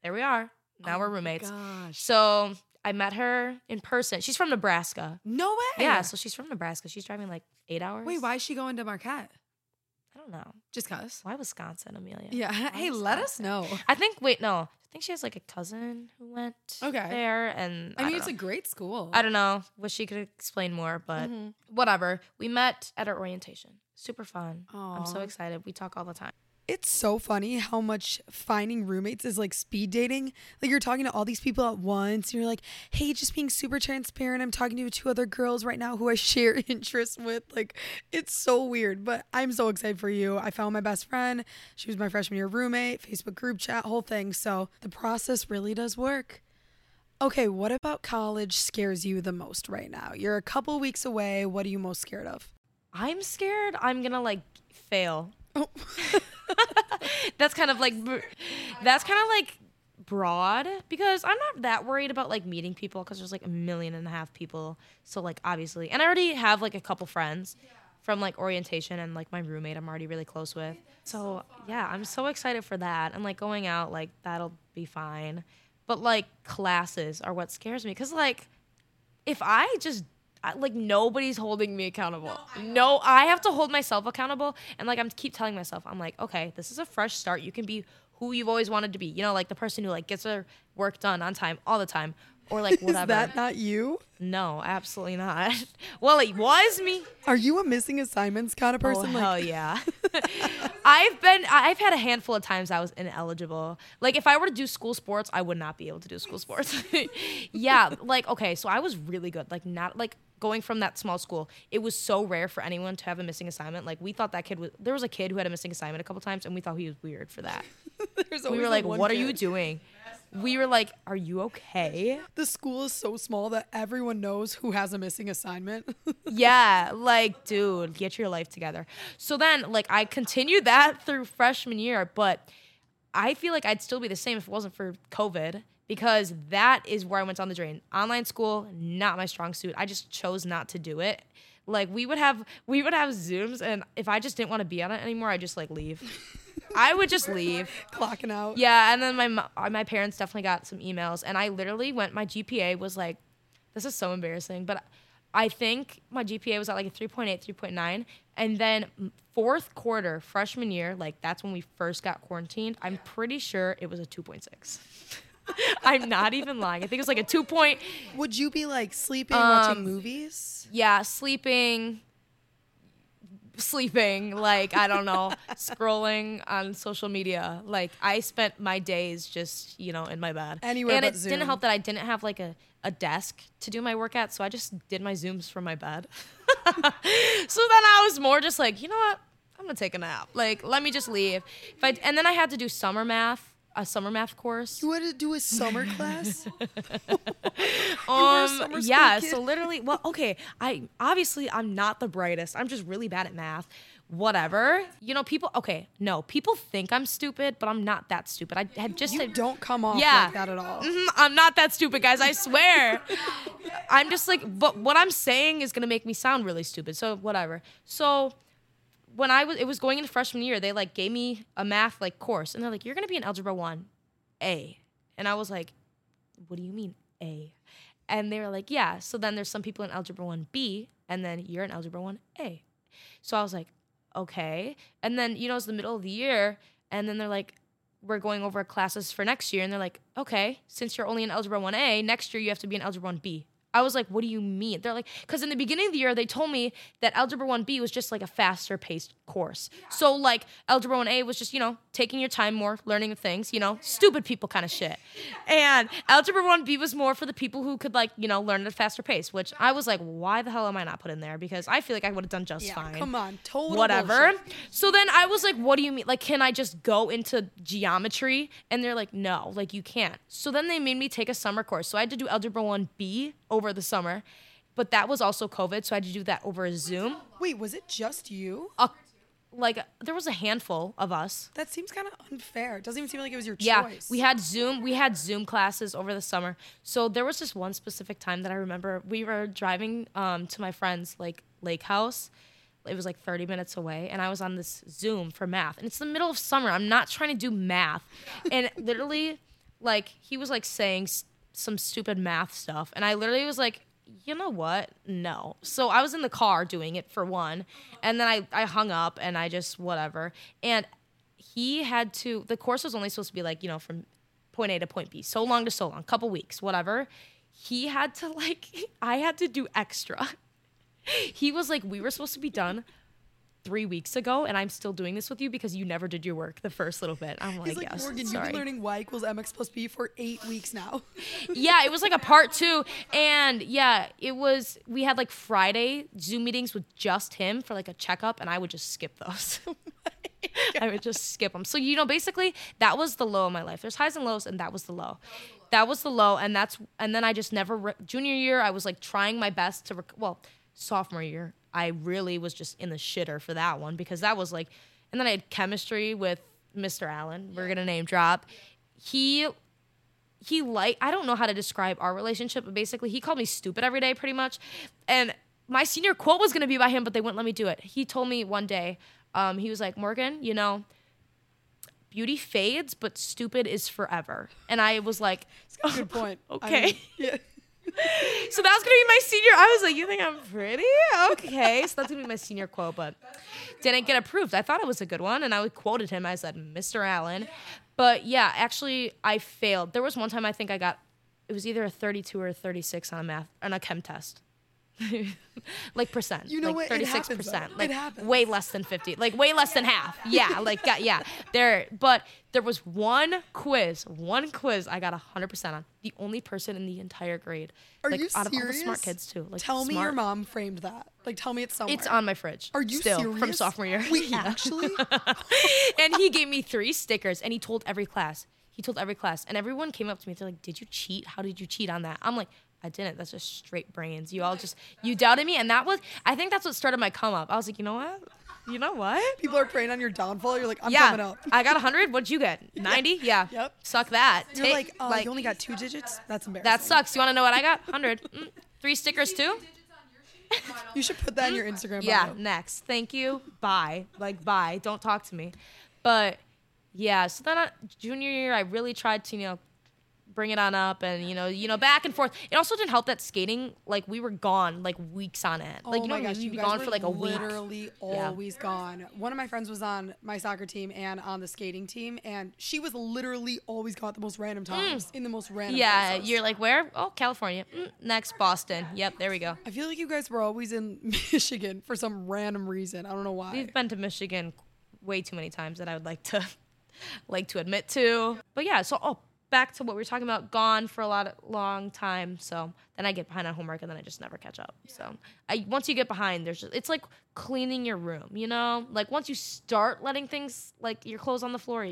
there we are. Now we're roommates. Gosh. So I met her in person. She's from Nebraska. No way. Yeah, so she's from Nebraska. She's driving like 8 hours. Wait, why is she going to Marquette? I don't know. Just cause. Why Wisconsin, Amelia? Yeah. Why hey, Wisconsin? Let us know. I think she has like a cousin who went there. And I mean, it's a great school. I don't know. Wish she could explain more, but whatever. We met at our orientation. Super fun. Aww. I'm so excited. We talk all the time. It's so funny how much finding roommates is like speed dating. Like you're talking to all these people at once. And you're like, hey, just being super transparent. I'm talking to 2 other girls right now who I share interests with. Like it's so weird, but I'm so excited for you. I found my best friend. She was my freshman year roommate, Facebook group chat, whole thing. So the process really does work. Okay, what about college scares you the most right now? You're a couple weeks away. What are you most scared of? I'm scared I'm going to like fail. Oh. that's kind of like broad because I'm not that worried about like meeting people because there's like 1.5 million people, so like obviously, and I already have like a couple friends from like orientation and like my roommate I'm already really close with, so yeah, I'm so excited for that, and like going out, like that'll be fine, but like classes are what scares me because like if I just like nobody's holding me accountable. No, I have to hold myself accountable. And like I'm keep telling myself, I'm like, okay, this is a fresh start. You can be who you've always wanted to be. You know, like the person who like gets their work done on time all the time, or like whatever. Is that not you? No, absolutely not. Well, it was me. Are you a missing assignments kind of person? Oh, hell yeah. I've had a handful of times I was ineligible. Like if I were to do school sports, I would not be able to do school sports. Yeah, like okay, so I was really good. Like not like going from that small school, it was so rare for anyone to have a missing assignment. Like we thought there was a kid who had a missing assignment a couple times and we thought he was weird for that. We were like, what are you doing? We were like, are you okay? The school is so small that everyone knows who has a missing assignment. Yeah, like, dude, get your life together. So then, like, I continued that through freshman year, but I feel like I'd still be the same if it wasn't for COVID, because that is where I went down the drain. Online school, not my strong suit. I just chose not to do it. Like, we would have Zooms, and if I just didn't want to be on it anymore, I'd just, like, leave. I would just leave. Clocking out. Yeah, and then my parents definitely got some emails, and I literally went, my GPA was like, this is so embarrassing, but I think my GPA was at like a 3.8, 3.9, and then fourth quarter, freshman year, like that's when we first got quarantined, I'm pretty sure it was a 2.6. I'm not even lying. I think it was like a 2. Would you be like sleeping, watching movies? Yeah, sleeping, like, I don't know, scrolling on social media. Like, I spent my days just, you know, in my bed. Anywhere and but Zoom. And it didn't help that I didn't have, like, a desk to do my work at, so I just did my Zooms from my bed. So then I was more just like, you know what? I'm going to take a nap. Like, let me just leave. And then I had to do summer math. A summer math course. You had to do a summer class? Yeah, so literally, well, okay, I'm not the brightest. I'm just really bad at math. Whatever. You know, people think I'm stupid, but I'm not that stupid. You don't come off like that at all. Mm-hmm, I'm not that stupid, guys, I swear. I'm just like, but what I'm saying is going to make me sound really stupid, so whatever. So when it was going into freshman year, they like gave me a math like course, and they're like, "You're gonna be an Algebra 1A," and I was like, "What do you mean A?" And they were like, "Yeah." So then there's some people in Algebra 1B, and then you're in Algebra 1A. So I was like, "Okay." And then it's the middle of the year, and then they're like, "We're going over classes for next year," and they're like, "Okay, since you're only in Algebra 1A, next year you have to be in Algebra 1B." I was like, what do you mean? They're like, because in the beginning of the year, they told me that Algebra 1B was just like a faster paced course. Yeah. So like Algebra 1A was just, taking your time more, learning things, stupid people kind of shit. And Algebra 1B was more for the people who could like, learn at a faster pace, which I was like, why the hell am I not put in there? Because I feel like I would have done just fine. Come on, total whatever. Bullshit. So then I was like, what do you mean? Like, can I just go into geometry? And they're like, no, like you can't. So then they made me take a summer course. So I had to do Algebra 1B over the summer, but that was also COVID, so I had to do that over a Zoom. Wait, was it just you? There was a handful of us. That seems kind of unfair. It doesn't even seem like it was your choice. Yeah, we had Zoom classes over the summer. So there was just one specific time that I remember we were driving to my friend's like lake house. It was like 30 minutes away, and I was on this Zoom for math, and it's the middle of summer. I'm not trying to do math, and literally, like he was like saying some stupid math stuff. And I literally was like, you know what? No. So I was in the car doing it for one. And then I hung up and I just whatever. And he had to, the course was only supposed to be like, you know, from point A to point B, so long to so long, couple weeks, whatever. He had to like, I had to do extra. He was like, we were supposed to be done 3 weeks ago, and I'm still doing this with you because you never did your work the first little bit. I'm like, yes, Morgan, sorry. You've been learning y equals mx plus b for 8 weeks now. Yeah, it was like a part two, and yeah, it was. We had like Friday Zoom meetings with just him for like a checkup, and I would just skip those. I would just skip them. So you know, basically, that was the low of my life. There's highs and lows, and that was the low. That was the low, and that's. And then I just never. Junior year, I was like trying my best to. Sophomore year, I really was just in the shitter for that one because that was like, and then I had chemistry with Mr. Allen. We're gonna name drop. He like, I don't know how to describe our relationship, but basically he called me stupid every day pretty much. And my senior quote was gonna be by him, but they wouldn't let me do it. He told me one day, he was like, Morgan, you know, beauty fades, but stupid is forever. And I was like, oh, good point. Okay. I mean, yeah. So that was going to be my senior. I was like, you think I'm pretty? Okay. So that's going to be my senior quote, but didn't get approved. I thought it was a good one, and I quoted him. I said, Mr. Allen. But, yeah, actually, I failed. There was one time I think I got – it was either a 32 or a 36 on a math – on a chem test. Like percent. You know like what? 36%. It happens, like it happens. Way less than 50. Like way less than half. Yeah. Like, yeah. There. But there was one quiz I got 100% on. The only person in the entire grade. Are like, you out serious? Of all the smart kids too. Like, tell me your mom framed that. Like tell me it's somewhere. It's on my fridge. Are you still serious? From sophomore year. Wait, yeah. Actually? And he gave me 3 stickers and he told every class. And everyone came up to me. They're like, did you cheat? How did you cheat on that? I'm like, I didn't. That's just straight brains. You all just, you doubted me. And that was, I think that's what started my come up. I was like, you know what? People are preying on your downfall. You're like, I'm coming up. I got 100. What'd you get? 90? Yeah. Yep. Suck that. You're like, you only got 2 digits? That's embarrassing. That sucks. You want to know what I got? 100. 3 stickers too? You should put that in your Instagram bio. Yeah, next. Thank you. Bye. Like, bye. Don't talk to me. But yeah, so then junior year, I really tried to, you know, bring it on up and, you know, back and forth. It also didn't help that skating, like, we were gone, like, weeks on end. Like, you know, you'd be gone for, like, a week. Literally always gone. One of my friends was on my soccer team and on the skating team, and she was literally always gone at the most random times, in the most random places. You're like, where? Oh, California. Next, Boston. Yep, there we go. I feel like you guys were always in Michigan for some random reason. I don't know why. We've been to Michigan way too many times that I would like to admit to. But, yeah, so, back to what we were talking about, gone for long time. So then I get behind on homework and then I just never catch up. Yeah. So once you get behind, there's just, it's like cleaning your room, you know? Like once you start letting things, like your clothes on the floor,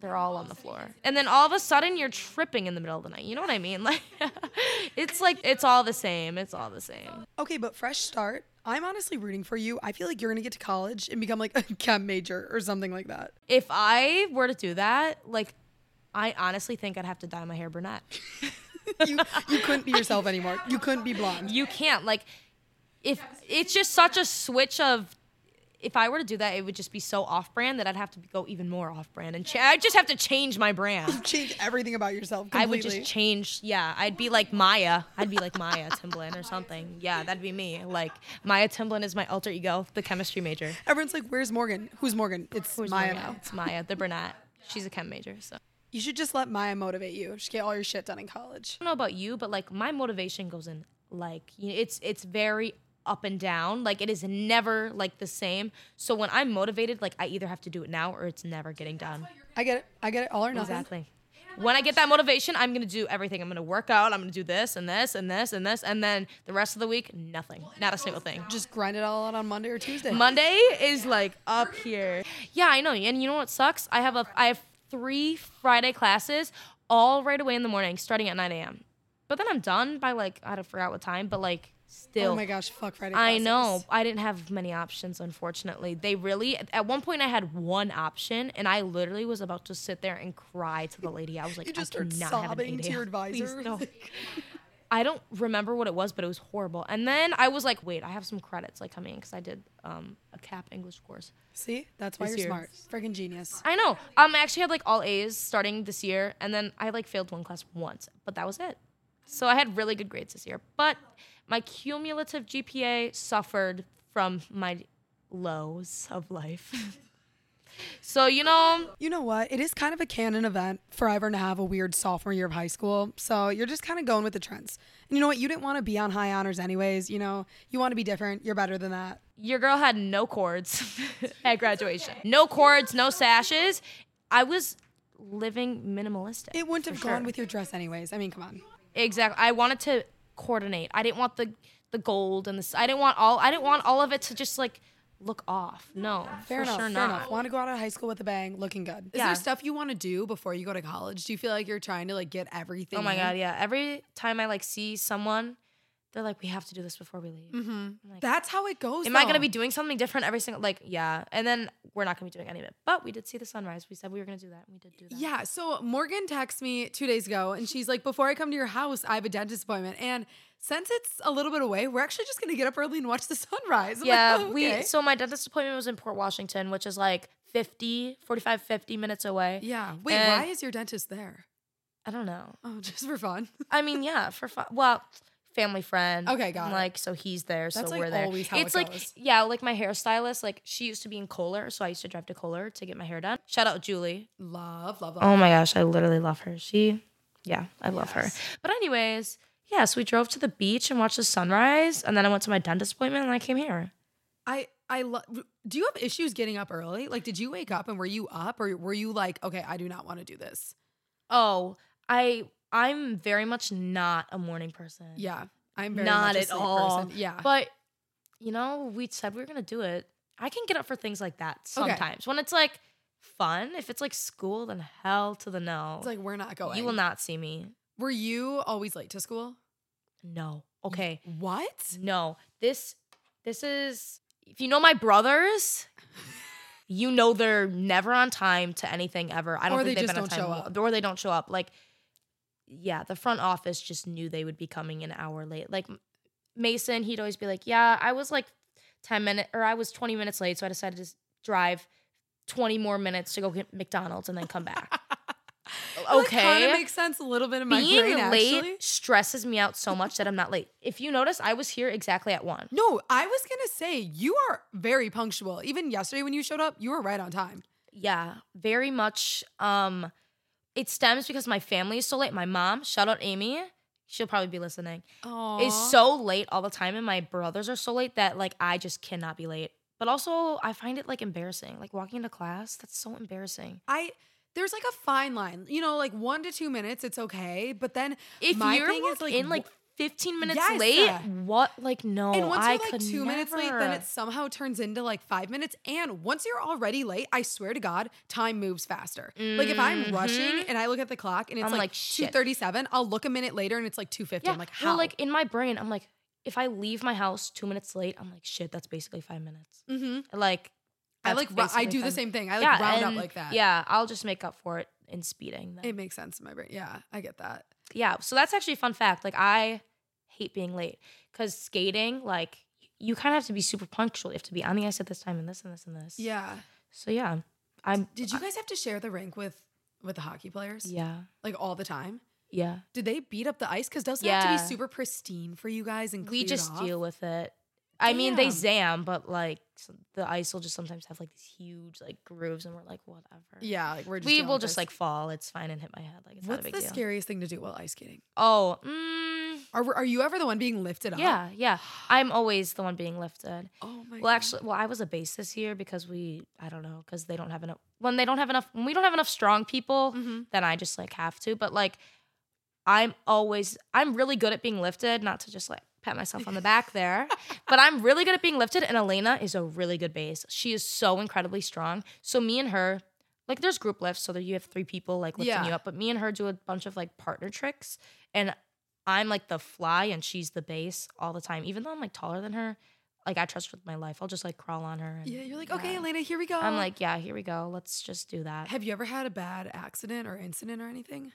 they're all on the floor. And then all of a sudden you're tripping in the middle of the night. You know what I mean? Like it's like, it's all the same. It's all the same. Okay, but fresh start. I'm honestly rooting for you. I feel like you're going to get to college and become like a chem major or something like that. If I were to do that, like, I honestly think I'd have to dye my hair brunette. you couldn't be yourself anymore. You couldn't be blonde. You can't. Like, if it's just such a switch of, if I were to do that, it would just be so off-brand that I'd have to go even more off-brand. And I'd just have to change my brand. You'd change everything about yourself completely. I would just change, yeah. I'd be like Maya Timblin or something. Yeah, that'd be me. Like, Maya Timblin is my alter ego, the chemistry major. Everyone's like, where's Morgan? Who's Morgan? It's Maya now. It's Maya, the brunette. She's a chem major, so. You should just let Maya motivate you. Just get all your shit done in college. I don't know about you, but like my motivation goes in like, you know, it's very up and down. Like it is never like the same. So when I'm motivated, like I either have to do it now or it's never getting done. I get it. All or nothing. Exactly. When I get that motivation, I'm going to do everything. I'm going to work out. I'm going to do this and this and this and this. And then the rest of the week, nothing. Not a single thing. Just grind it all out on Monday or Tuesday. Monday is like up here. Yeah, I know. And you know what sucks? I have 3 Friday classes all right away in the morning starting at 9 a.m. But then I'm done by like, I forgot what time, but like still. Oh my gosh, fuck Friday classes. I know. I didn't have many options, unfortunately. They really, at one point I had one option and I literally was about to sit there and cry to the lady. I was like, you just I cannot have an 8 a.m. You just start sobbing to your advisor. Please, no. I don't remember what it was, but it was horrible. And then I was like, wait, I have some credits like coming in because I did a CAP English course. See, that's why you're smart. Freaking genius. I know. I actually had like all A's starting this year, and then I like failed one class once, but that was it. So I had really good grades this year, but my cumulative GPA suffered from my lows of life. So, you know. You know what? It is kind of a canon event forever to have a weird sophomore year of high school. So you're just kind of going with the trends. And you know what? You didn't want to be on high honors anyways. You know, you want to be different. You're better than that. Your girl had no cords at graduation. No cords, no sashes. I was living minimalistic. It wouldn't have gone with your dress anyways. I mean, come on. Exactly. I wanted to coordinate. I didn't want the gold and the, I didn't want all of it to just like look off. No, fair enough. Want to go out of high school with a bang, looking good. Yeah. Is there stuff you want to do before you go to college? Do you feel like you're trying to like get everything? Oh my God, yeah. Every time I like see someone, they're like, we have to do this before we leave. Mm-hmm. Like, that's how it goes. Am I going to be doing something different every single, like, yeah. And then we're not going to be doing any of it. But we did see the sunrise. We said we were going to do that, and we did do that. Yeah, so Morgan texted me 2 days ago, and she's like, before I come to your house, I have a dentist appointment. And since it's a little bit away, we're actually just going to get up early and watch the sunrise. I'm So my dentist appointment was in Port Washington, which is like 45, 50 minutes away. Yeah. Wait, and why is your dentist there? I don't know. Oh, just for fun? I mean, yeah, for fun. Well, family friend. Okay, got it. Like, so he's there, so we're there. It's like, yeah, like my hairstylist, like she used to be in Kohler, so I used to drive to Kohler to get my hair done. Shout out Julie. Love. Oh my gosh, I literally love her. I love her. But anyways, yeah, so we drove to the beach and watched the sunrise, and then I went to my dentist appointment and I came here. Do you have issues getting up early? Like, did you wake up and were you up, or were you like, okay, I do not want to do this? Oh, I'm very much not a morning person. Yeah, I'm very not much a sleep person. Yeah, but you know, we said we were gonna do it. I can get up for things like that sometimes when it's like fun. If it's like school, then hell to the no. It's like we're not going. You will not see me. Were you always late to school? No. Okay. What? No. This is, if you know my brothers, you know they're never on time to anything ever. I don't think they've been on time. Or they just don't show up. Or they don't show up. Like, yeah, the front office just knew they would be coming an hour late. Like Mason, he'd always be like, yeah, I was like 20 minutes late, so I decided to drive 20 more minutes to go get McDonald's and then come back. Okay. That kind of makes sense a little bit in my brain, actually. Being late stresses me out so much that I'm not late. If you notice, I was here exactly at 1. No, I was going to say, you are very punctual. Even yesterday when you showed up, you were right on time. Yeah, very much. It stems because my family is so late. My mom, shout out Amy, she'll probably be listening, aww, is so late all the time, and my brothers are so late that like I just cannot be late. But also I find it like embarrassing. Like walking into class, that's so embarrassing. There's like a fine line. You know, like 1 to 2 minutes, it's okay. But then if you're in like 15 minutes late, what? Like, no, I could never. And once you're like 2 minutes late, then it somehow turns into like 5 minutes. And once you're already late, I swear to God, time moves faster. Mm-hmm. Like if I'm rushing and I look at the clock and it's like 2:37, I'll look a minute later and it's like 2:50. Yeah. I'm like, how? Well, like in my brain, I'm like, if I leave my house 2 minutes late, I'm like, shit, that's basically 5 minutes. Mm-hmm. Like, I do the same thing. I like round up like that. Yeah, I'll just make up for it in speeding. Then. It makes sense in my brain. Yeah, I get that. Yeah, so that's actually a fun fact. Like, I hate being late because skating, like, you kind of have to be super punctual. You have to be on the ice at this time and this and this and this. Yeah. So, yeah. Did you guys have to share the rink with the hockey players? Yeah. Like, all the time? Yeah. Did they beat up the ice? Because doesn't it have to be super pristine for you guys and clean it off? We just deal with it. I mean, they zam, but, like, the ice will just sometimes have, like, these huge, like, grooves, and we're like, whatever. Yeah, like, we will just like, fall. It's fine and hit my head. Like, it's not a big deal. What's the scariest thing to do while ice skating? Oh, Are you ever the one being lifted up? Yeah. I'm always the one being lifted. Oh, my God. Well, I was a base this year because because they don't have enough. When we don't have enough strong people, mm-hmm. then I just, like, have to. But, like, I'm really good at being lifted, not to just, like, pat myself on the back there, but I'm really good at being lifted, and Elena is a really good base. She is so incredibly strong. So me and her, like, there's group lifts, so that you have three people like lifting you up, but me and her do a bunch of like partner tricks, and I'm like the fly and she's the base all the time. Even though I'm like taller than her, like I trust her with my life. I'll just like crawl on her. And, yeah, you're like, okay, Elena, here we go. I'm like, yeah, here we go. Let's just do that. Have you ever had a bad accident or incident or anything?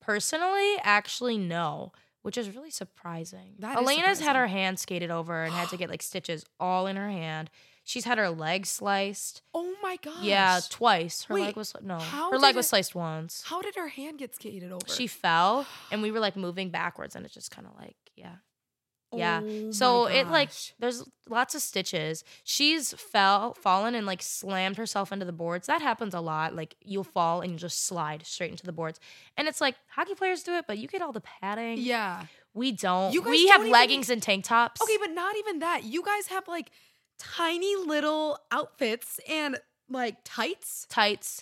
Personally, actually, no. which is really surprising. Elena's had her hand skated over and had to get like stitches all in her hand. She's had her leg sliced. Oh my gosh. Yeah, twice. Her leg was was sliced once. How did her hand get skated over? She fell and we were like moving backwards and it's just kind of like, yeah. Yeah. Oh so it like there's lots of stitches. She's fallen and like slammed herself into the boards. That happens a lot. Like you'll fall and you just slide straight into the boards. And it's like hockey players do it, but you get all the padding. Yeah. We don't. We have leggings and tank tops. Okay, but not even that. You guys have like tiny little outfits and like tights.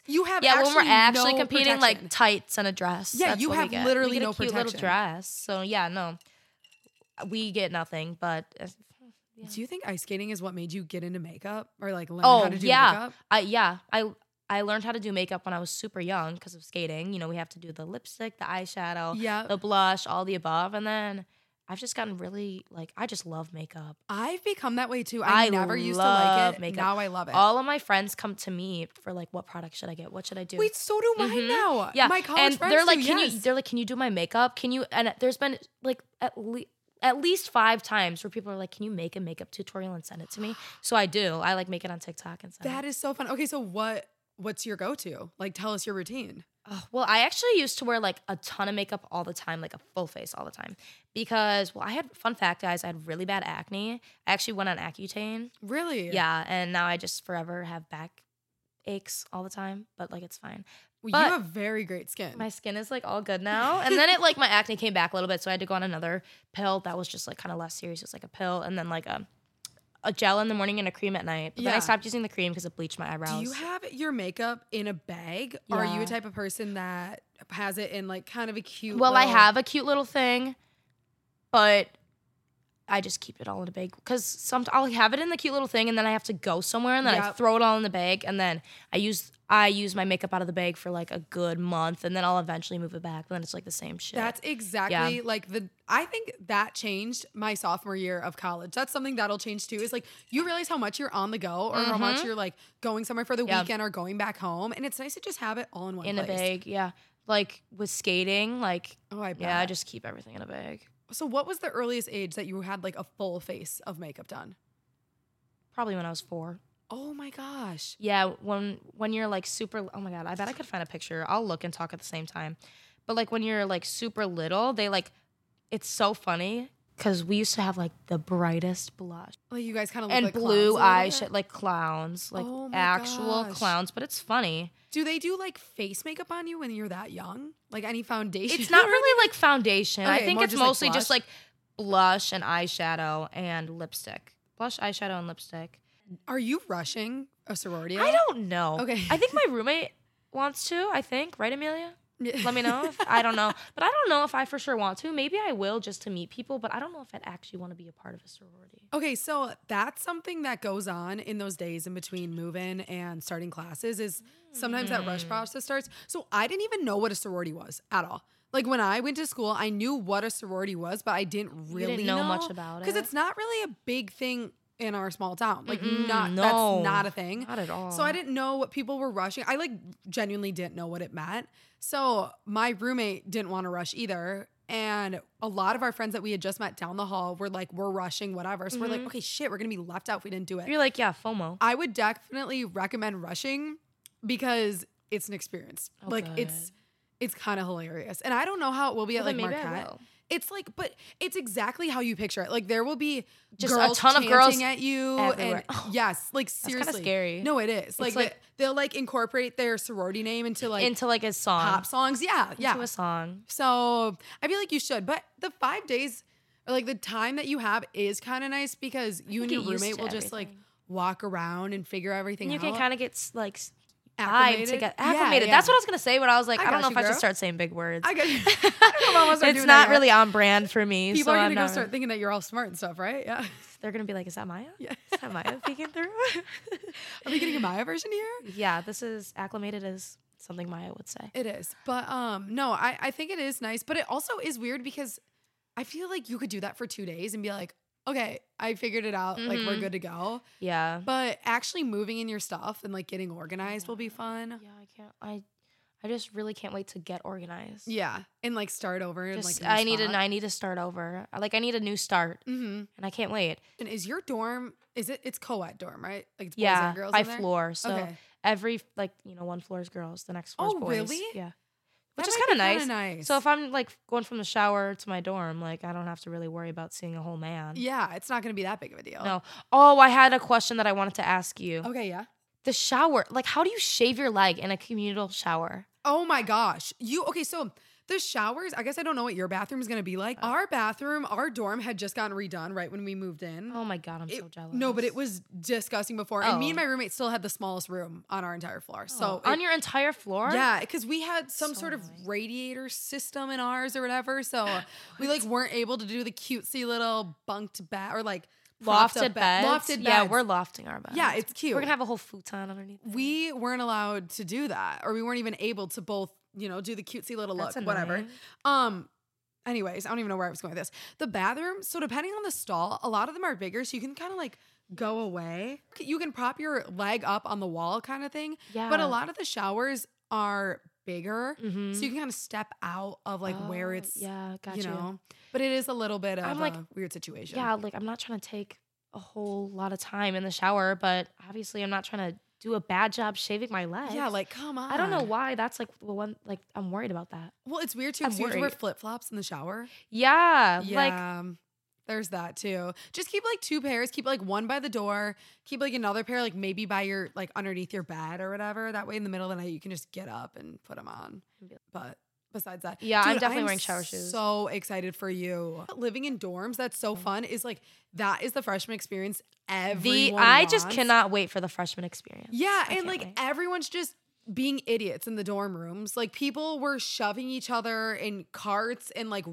You have when we're actually competing, protection. Like tights and a dress. Yeah, that's you have literally no protection. Cute little dress. So yeah, no. We get nothing, but... Yeah. Do you think ice skating is what made you get into makeup? Or, like, learn how to do makeup? I learned how to do makeup when I was super young because of skating. You know, we have to do the lipstick, the eyeshadow, the blush, all the above. And then I've just gotten really, like, I just love makeup. I've become that way, too. I never used to like it. Makeup. Now I love it. All of my friends come to me for, like, what product should I get? What should I do? Wait, so do mine now. Yeah. My college friends they're like, do, they're like, can you do my makeup? Can you... And there's been, like, at least 5 times where people are like, can you make a makeup tutorial and send it to me? So I do. I like make it on TikTok and send it. That is so fun. Okay, so what's your go-to? Like, tell us your routine. Oh, well, I actually used to wear like a ton of makeup all the time, like a full face all the time. Because, well, I had, fun fact, guys, I had really bad acne. I actually went on Accutane. Really? Yeah, and now I just forever have back aches all the time, but like it's fine. Well, but you have very great skin. My skin is like all good now. And then it like my acne came back a little bit, so I had to go on another pill that was just like kind of less serious. It was like a pill and then like a gel in the morning and a cream at night. But then I stopped using the cream because it bleached my eyebrows. Do you have your makeup in a bag? Yeah. Or are you a type of person that has it in like kind of a cute I have a cute little thing, but I just keep it all in a bag because I'll have it in the cute little thing and then I have to go somewhere and then I throw it all in the bag and then I use my makeup out of the bag for like a good month and then I'll eventually move it back and then it's like the same shit. That's exactly I think that changed my sophomore year of college. That's something that'll change too is like you realize how much you're on the go or how much you're like going somewhere for the weekend or going back home and it's nice to just have it all in one place. In a bag, yeah. Like with skating, like I bet. Yeah, I just keep everything in a bag. So what was the earliest age that you had like a full face of makeup done? Probably when I was 4. Oh my gosh. Yeah, when you're like super, oh my God, I bet I could find a picture. I'll look and talk at the same time. But like when you're like super little, they like, it's so funny because we used to have like the brightest blush. Like you guys kind of look like blue eyes, like clowns, like actual clowns, but it's funny. Do they do like face makeup on you when you're that young? Like any foundation? It's not really like foundation. Okay, I think it's mostly like just like blush and eyeshadow and lipstick. Blush, eyeshadow, and lipstick. Are you rushing a sorority? I don't know. Okay. I think my roommate wants to, I think. Right, Amelia? Let me know. I don't know. But I don't know if I for sure want to. Maybe I will just to meet people, but I don't know if I'd actually want to be a part of a sorority. Okay, so that's something that goes on in those days in between move-in and starting classes is sometimes that rush process starts. So I didn't even know what a sorority was at all. Like when I went to school, I knew what a sorority was, but I didn't really know much about it. Because it's not really a big thing in our small town. Like that's not a thing. Not at all. So I didn't know what people were rushing. I like genuinely didn't know what it meant. So my roommate didn't want to rush either. And a lot of our friends that we had just met down the hall were like, we're rushing, whatever. So we're like, okay, shit, we're going to be left out if we didn't do it. You're like, yeah, FOMO. I would definitely recommend rushing because it's an experience. Oh, like good. It's kind of hilarious. And I don't know how it will be at like Marquette. It's like, but it's exactly how you picture it. Like there will be just a ton of girls at you. Everywhere. And yes, like seriously. That's kind of scary. No, it is. It's like they'll like incorporate their sorority name into a song. Pop songs. Yeah. Yeah. Into a song. So I feel like you should, but the 5 days or like the time that you have is kind of nice because you and your roommate will just like walk around and figure everything out. You can kind of get like acclimated. Yeah. That's what I was gonna say when I was like, I don't know if I should start saying big words. I got you. It's not really on brand for me. People are gonna start thinking that you're all smart and stuff, right? Yeah. They're gonna be like, is that Maya? Yeah. Is that Maya peeking through? Are we getting a Maya version here? Yeah, this is acclimated as something Maya would say. It is. But no, I think it is nice, but it also is weird because I feel like you could do that for 2 days and be like, okay, I figured it out. Like, we're good to go. Yeah. But actually moving in your stuff and, like, getting organized will be fun. Yeah, I can't. I I just really can't wait to get organized. Yeah, and like start over. Just, and, like, I need to start over. Like I need a new start, mm-hmm. and I can't wait. And is your dorm? It's co-ed dorm, right? Like it's boys and girls by floor. So every one floor is girls, the next floor is boys. Oh really? Yeah. Which is kind of nice. So if I'm like going from the shower to my dorm, like I don't have to really worry about seeing a whole man. Yeah, it's not going to be that big of a deal. No. Oh, I had a question that I wanted to ask you. Okay, yeah. The shower, like how do you shave your leg in a communal shower? Oh my gosh. So the showers, I guess I don't know what your bathroom is going to be like. Our dorm had just gotten redone right when we moved in. Oh my God, I'm so jealous. No, but it was disgusting before. Oh. And me and my roommate still had the smallest room on our entire floor. Oh. So on your entire floor? Yeah, because we had some sort of radiator system in ours or whatever. So we like weren't able to do the cutesy little bunked bath or like lofted beds. Yeah, we're lofting our beds. Yeah, it's cute. We're going to have a whole futon underneath. We weren't allowed to do that, or we weren't even able to both, do the cutesy little look, whatever. Anyways, I don't even know where I was going with this. The bathroom, so depending on the stall, a lot of them are bigger, so you can kind of like go away. You can prop your leg up on the wall kind of thing. Yeah. But a lot of the showers are bigger, mm-hmm. so you can kind of step out of like where it's, but it is a little bit of a weird situation. Yeah, like I'm not trying to take a whole lot of time in the shower, but obviously I'm not trying to do a bad job shaving my legs. Yeah, like come on. I don't know why that's like the one. Like I'm worried about that. Well, it's weird too because you have to wear flip flops in the shower. Yeah, like there's that too. Just keep like two pairs. Keep like one by the door. Keep like another pair like maybe by your like underneath your bed or whatever. That way in the middle of the night you can just get up and put them on. But besides that, yeah, dude, I'm definitely wearing shower shoes. So excited for you. Living in dorms, that's so fun. Is like that is the freshman experience. Just cannot wait for the freshman experience. Yeah, and like everyone's just being idiots in the dorm rooms. Like people were shoving each other in carts and like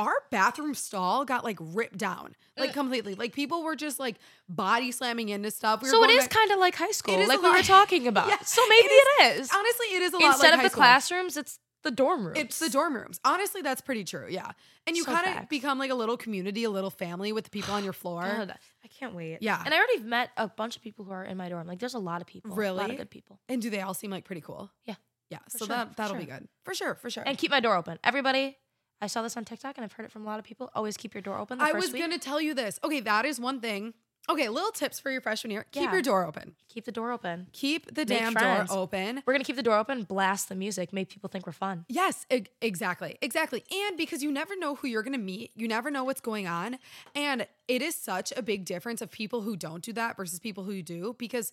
our bathroom stall got like ripped down like completely. Like people were just like body slamming into stuff. So it is kind of like high school, like we were talking about. Yeah, so maybe it is. Honestly, it is a lot. Instead of the classrooms, it's the dorm rooms. It's the dorm rooms. Honestly, that's pretty true. Yeah. And you kind of become like a little community, a little family with the people on your floor. God, I can't wait. Yeah. And I already met a bunch of people who are in my dorm. Like there's a lot of people. Really? A lot of good people. And do they all seem like pretty cool? Yeah. Yeah. So that'll be good. For sure. For sure. And keep my door open. Everybody, I saw this on TikTok and I've heard it from a lot of people. Always keep your door open. I was going to tell you this. Okay. That is one thing. Okay, little tips for your freshman year. Keep your door open. Keep the door open. Keep the damn door open. We're going to keep the door open, blast the music, make people think we're fun. Yes, exactly. Exactly. And because you never know who you're going to meet. You never know what's going on. And it is such a big difference of people who don't do that versus people who do, because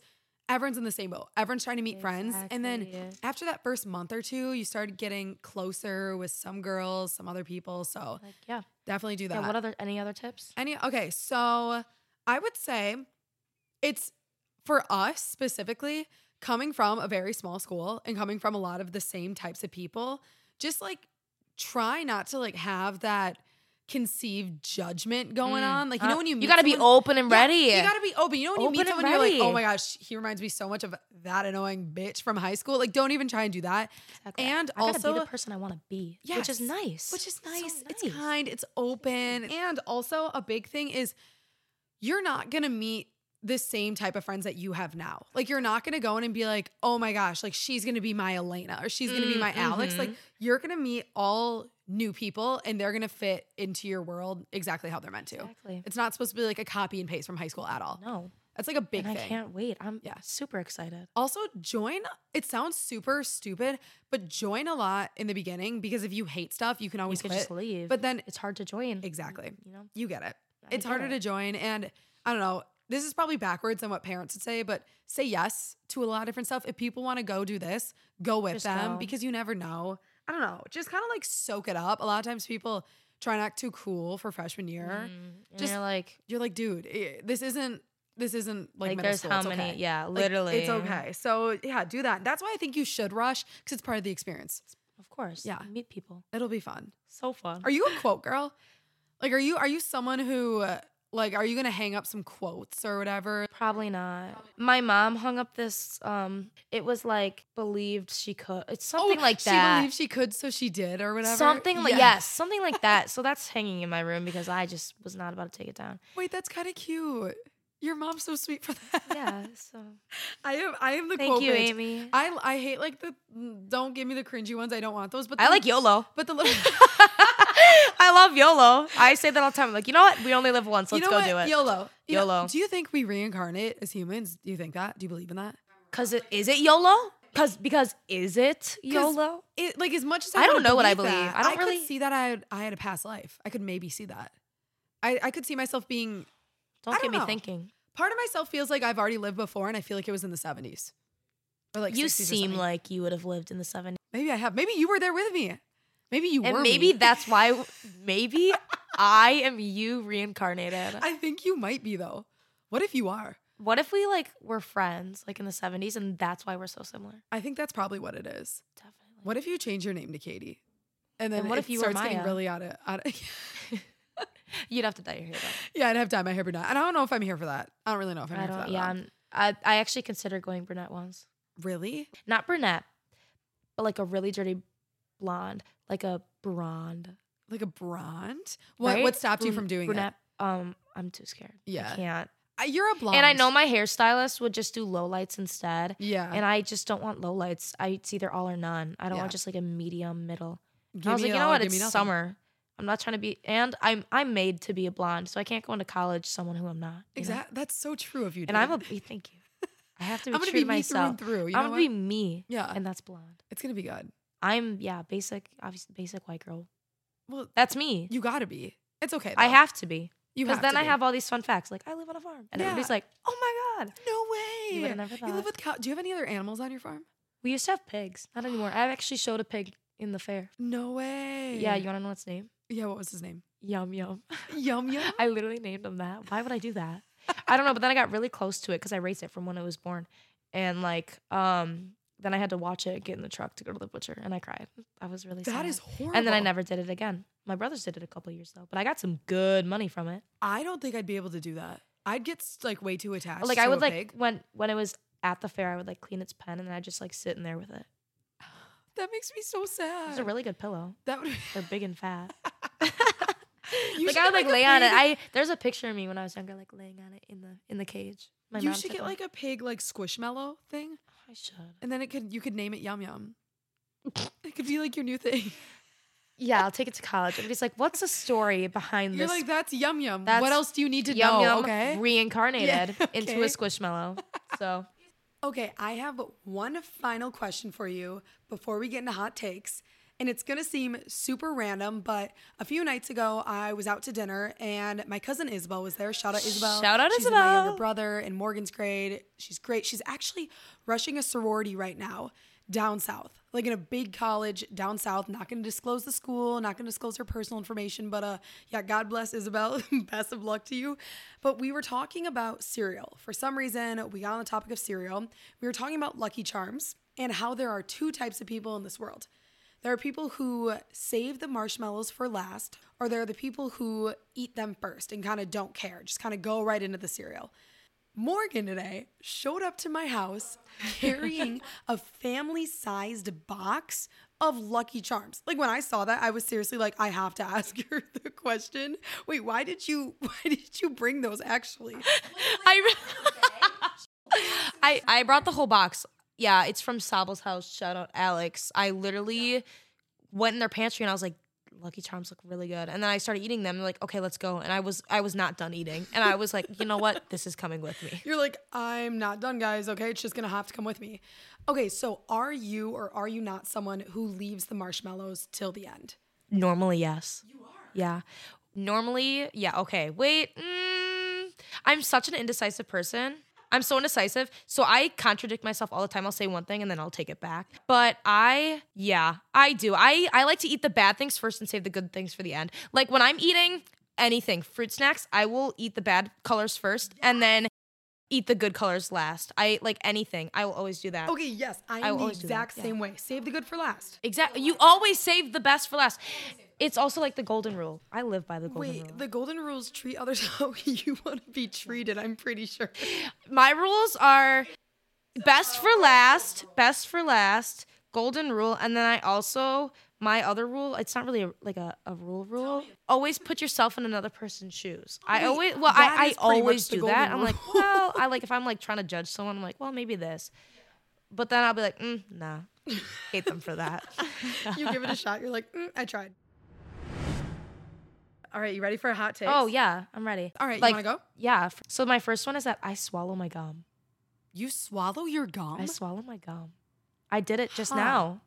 everyone's in the same boat. Everyone's trying to meet friends. And then after that first month or two, you started getting closer with some girls, some other people. So definitely do that. Yeah, any other tips? So I would say it's, for us specifically, coming from a very small school and coming from a lot of the same types of people, just like try not to like have that conceived judgment going on. Like, when you meet someone, you gotta be open and ready. You gotta be open. When you meet someone, you're like, oh my gosh, he reminds me so much of that annoying bitch from high school. Like, don't even try and do that. Exactly. And I gotta be the person I wanna be, which is nice. So nice. It's kind, it's open. And also a big thing is, you're not going to meet the same type of friends that you have now. Like, you're not going to go in and be like, oh my gosh, like she's going to be my Elena or she's going to be my Alex. Mm-hmm. Like, you're going to meet all new people and they're going to fit into your world exactly how they're meant to. Exactly. It's not supposed to be like a copy and paste from high school at all. No. That's like a big thing. I can't wait. I'm super excited. Also, it sounds super stupid, but join a lot in the beginning, because if you hate stuff, you can always quit. You can just leave. But then it's hard to join. Exactly. You get it. It's harder to join, and I don't know, this is probably backwards than what parents would say, but say yes to a lot of different stuff. If people want to go do this, go with them, because you never know. I don't know. Just kind of like soak it up. A lot of times people try and act too cool for freshman year. And you're like, dude, this isn't like middle school. There's how many? Okay. Yeah, literally. Like, it's okay. So yeah, do that. That's why I think you should rush, because it's part of the experience. Of course. Yeah. Meet people. It'll be fun. So fun. Are you a quote girl? Like, are you someone who, are you going to hang up some quotes or whatever? Probably not. My mom hung up this, it was like, believed she could. It's something like that. She believed she could, so she did, or whatever? Something like, yes, something like that. So that's hanging in my room because I just was not about to take it down. Wait, that's kind of cute. Your mom's so sweet for that. Yeah, so I am the quote bitch. Thank you, Amy. I hate like the don't give me the cringy ones. I don't want those. But I like YOLO. But the little I love YOLO. I say that all the time. I'm like, you know what? We only live once. Let's go do it. YOLO. YOLO. Do you think we reincarnate as humans? Do you think that? Do you believe in that? Is it YOLO? Because is it YOLO? It, like as much as I don't know what I believe. That, I don't really could see that. I had a past life. I could maybe see that. I could see myself being. Don't get me thinking. Part of myself feels like I've already lived before, and I feel like it was in the 70s. Or like you seem like you would have lived in the 70s. Maybe I have. Maybe you were there with me. Maybe you were. And maybe that's why. Maybe I am you reincarnated. I think you might be though. What if you are? What if we like were friends like in the 70s, and that's why we're so similar? I think that's probably what it is. Definitely. What if you change your name to Katie, and then what if you starts getting really out of You'd have to dye your hair though. Yeah, I'd have to dye my hair brunette. I don't know if I'm here for that. I don't really know if I'm here for that. Yeah, I actually considered going brunette once. Really? Not brunette, but like a really dirty blonde, like a blonde. Like a blonde? What? Right? What stopped you from doing brunette? That? I'm too scared. Yeah, I can't. You're a blonde. And I know my hairstylist would just do lowlights instead. Yeah. And I just don't want lowlights. It's either all or none. I don't want just like a medium middle. And I was like, you know what? It's summer. I'm not trying to be, and I'm made to be a blonde, so I can't go into college someone who I'm not. Exactly, that's so true of you. And thank you. I have to be true to myself. Through and through. I'm gonna be me. Yeah, and that's blonde. It's gonna be good. I'm basic, obviously basic white girl. Well, that's me. You gotta be. It's okay. Though. I have to be. Because then I have all these fun facts, like I live on a farm, and everybody's like, "Oh my god, no way! You would have never thought." You live with cows. Do you have any other animals on your farm? We used to have pigs. Not anymore. I actually showed a pig in the fair. No way. Yeah, you wanna know its name? Yeah, what was his name? Yum Yum. Yum Yum? I literally named him that. Why would I do that? I don't know, but then I got really close to it because I raised it from when it was born. And like, then I had to watch it get in the truck to go to the butcher, and I cried. I was really sad. That is horrible. And then I never did it again. My brothers did it a couple years though, but I got some good money from it. I don't think I'd be able to do that. I'd get like way too attached like, to I would, a like, pig. When it was at the fair, I would like clean its pen, and then I'd just like sit in there with it. That makes me so sad. It was a really good pillow. They're big and fat. Like I would like lay on it. There's a picture of me when I was younger, like laying on it in the cage. You should get like a pig like squishmallow thing. Oh, I should. And then you could name it Yum Yum. It could be like your new thing. Yeah, I'll take it to college. Everybody's like, "What's the story behind this?" You're like, "That's Yum Yum. What else do you need to know?" Yum Yum reincarnated into a squishmallow. So. Okay, I have one final question for you before we get into hot takes. And it's going to seem super random, but a few nights ago, I was out to dinner, and my cousin Isabel was there. Shout out Isabel. Shout out Isabel. She's my younger brother in Morgan's grade. She's great. She's actually rushing a sorority right now down south, like in a big college down south. Not going to disclose the school, not going to disclose her personal information, but yeah, God bless Isabel. Best of luck to you. But we were talking about cereal. For some reason, we got on the topic of cereal. We were talking about Lucky Charms and how there are two types of people in this world. There are people who save the marshmallows for last, or there are the people who eat them first and kind of don't care, just kind of go right into the cereal. Morgan today showed up to my house carrying a family-sized box of Lucky Charms. Like when I saw that, I was seriously like, I have to ask her the question. Wait, why did you bring those actually? I brought the whole box. Yeah, it's from Sable's house. Shout out Alex. I literally went in their pantry and I was like, Lucky Charms look really good. And then I started eating them. They're like, okay, let's go. And I was not done eating. And I was like, you know what? This is coming with me. You're like, I'm not done, guys. Okay, it's just going to have to come with me. Okay, so are you or are you not someone who leaves the marshmallows till the end? Normally, yes. You are? Yeah. Normally, yeah. Okay, wait. I'm such an indecisive person. I'm so indecisive. So I contradict myself all the time. I'll say one thing and then I'll take it back. But I do. I like to eat the bad things first and save the good things for the end. Like when I'm eating anything, fruit snacks, I will eat the bad colors first and then eat the good colors last. I like anything. I will always do that. Okay, yes. I am the exact same way. Save the good for last. Exactly. You always save the best for last. It's also like the golden rule. I live by the golden rule. Wait, the golden rules treat others how you want to be treated, I'm pretty sure. My rules are best for last, Golden rule. And then I also, my other rule, it's not really a rule. Always put yourself in another person's shoes. I always do that. Rule. I'm like, well, I like, if I'm like trying to judge someone, I'm like, well, maybe this. But then I'll be like, nah, hate them for that. You give it a shot. You're like, I tried. All right, you ready for a hot take? Oh, yeah, I'm ready. All right, like, you want to go? Yeah. So my first one is that I swallow my gum. You swallow your gum? I swallow my gum. I did it just now.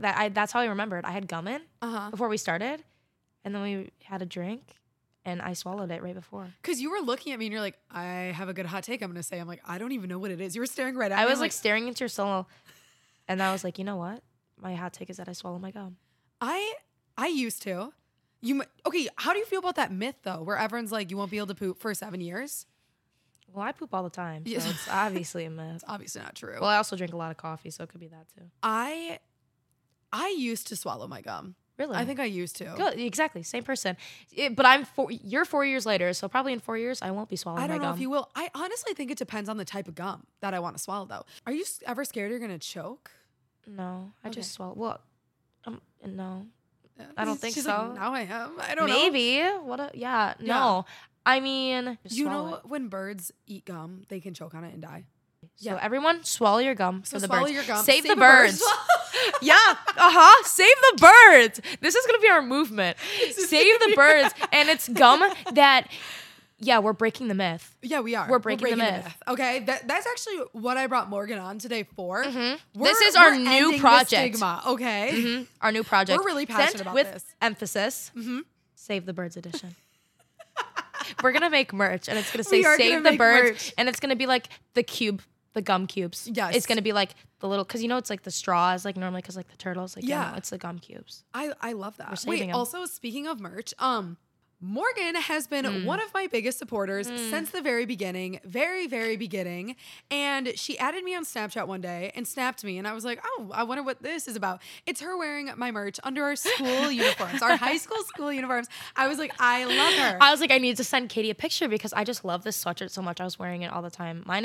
That's how I remembered. I had gum in before we started, and then we had a drink, and I swallowed it right before. Because you were looking at me, and you're like, I have a good hot take I'm going to say. I'm like, I don't even know what it is. You were staring right at me. I was like staring into your soul, and I was like, you know what? My hot take is that I swallow my gum. I used to. Okay, how do you feel about that myth, though, where everyone's like, you won't be able to poop for 7 years? Well, I poop all the time, so it's obviously a myth. It's obviously not true. Well, I also drink a lot of coffee, so it could be that, too. I used to swallow my gum. Really? I think I used to. Good. Exactly, same person. But you're 4 years later, so probably in 4 years, I won't be swallowing my gum. I don't know if you will. I honestly think it depends on the type of gum that I want to swallow, though. Are you ever scared you're going to choke? No, I just swallow. Well, no. I don't think so. Like, now I am. I don't know. Maybe. No. I mean, you know when birds eat gum, they can choke on it and die. So everyone swallow your gum for the birds. Your gum. Save the birds. Yeah. Save the birds. This is going to be our movement. Save the birds. And it's gum that... Yeah, we're breaking the myth. Yeah, we are. We're breaking the myth. Okay, that's actually what I brought Morgan on today for. Mm-hmm. This is our new project. Stigma, okay, our new project. We're really passionate about this. Emphasis. Mm-hmm. Save the Birds edition. We're gonna make merch, and it's gonna say "Save the Birds," and it's gonna be like the cube. The gum cubes. Yes. It's going to be like the little, because you know it's like the straws, like normally because like the turtles. Like, yeah. You know, it's the gum cubes. I love that. Wait, also speaking of merch, Morgan has been one of my biggest supporters since the very, very beginning. And she added me on Snapchat one day and snapped me. And I was like, oh, I wonder what this is about. It's her wearing my merch under our school uniforms, our high school uniforms. I was like, I love her. I was like, I need to send Katie a picture because I just love this sweatshirt so much. I was wearing it all the time. My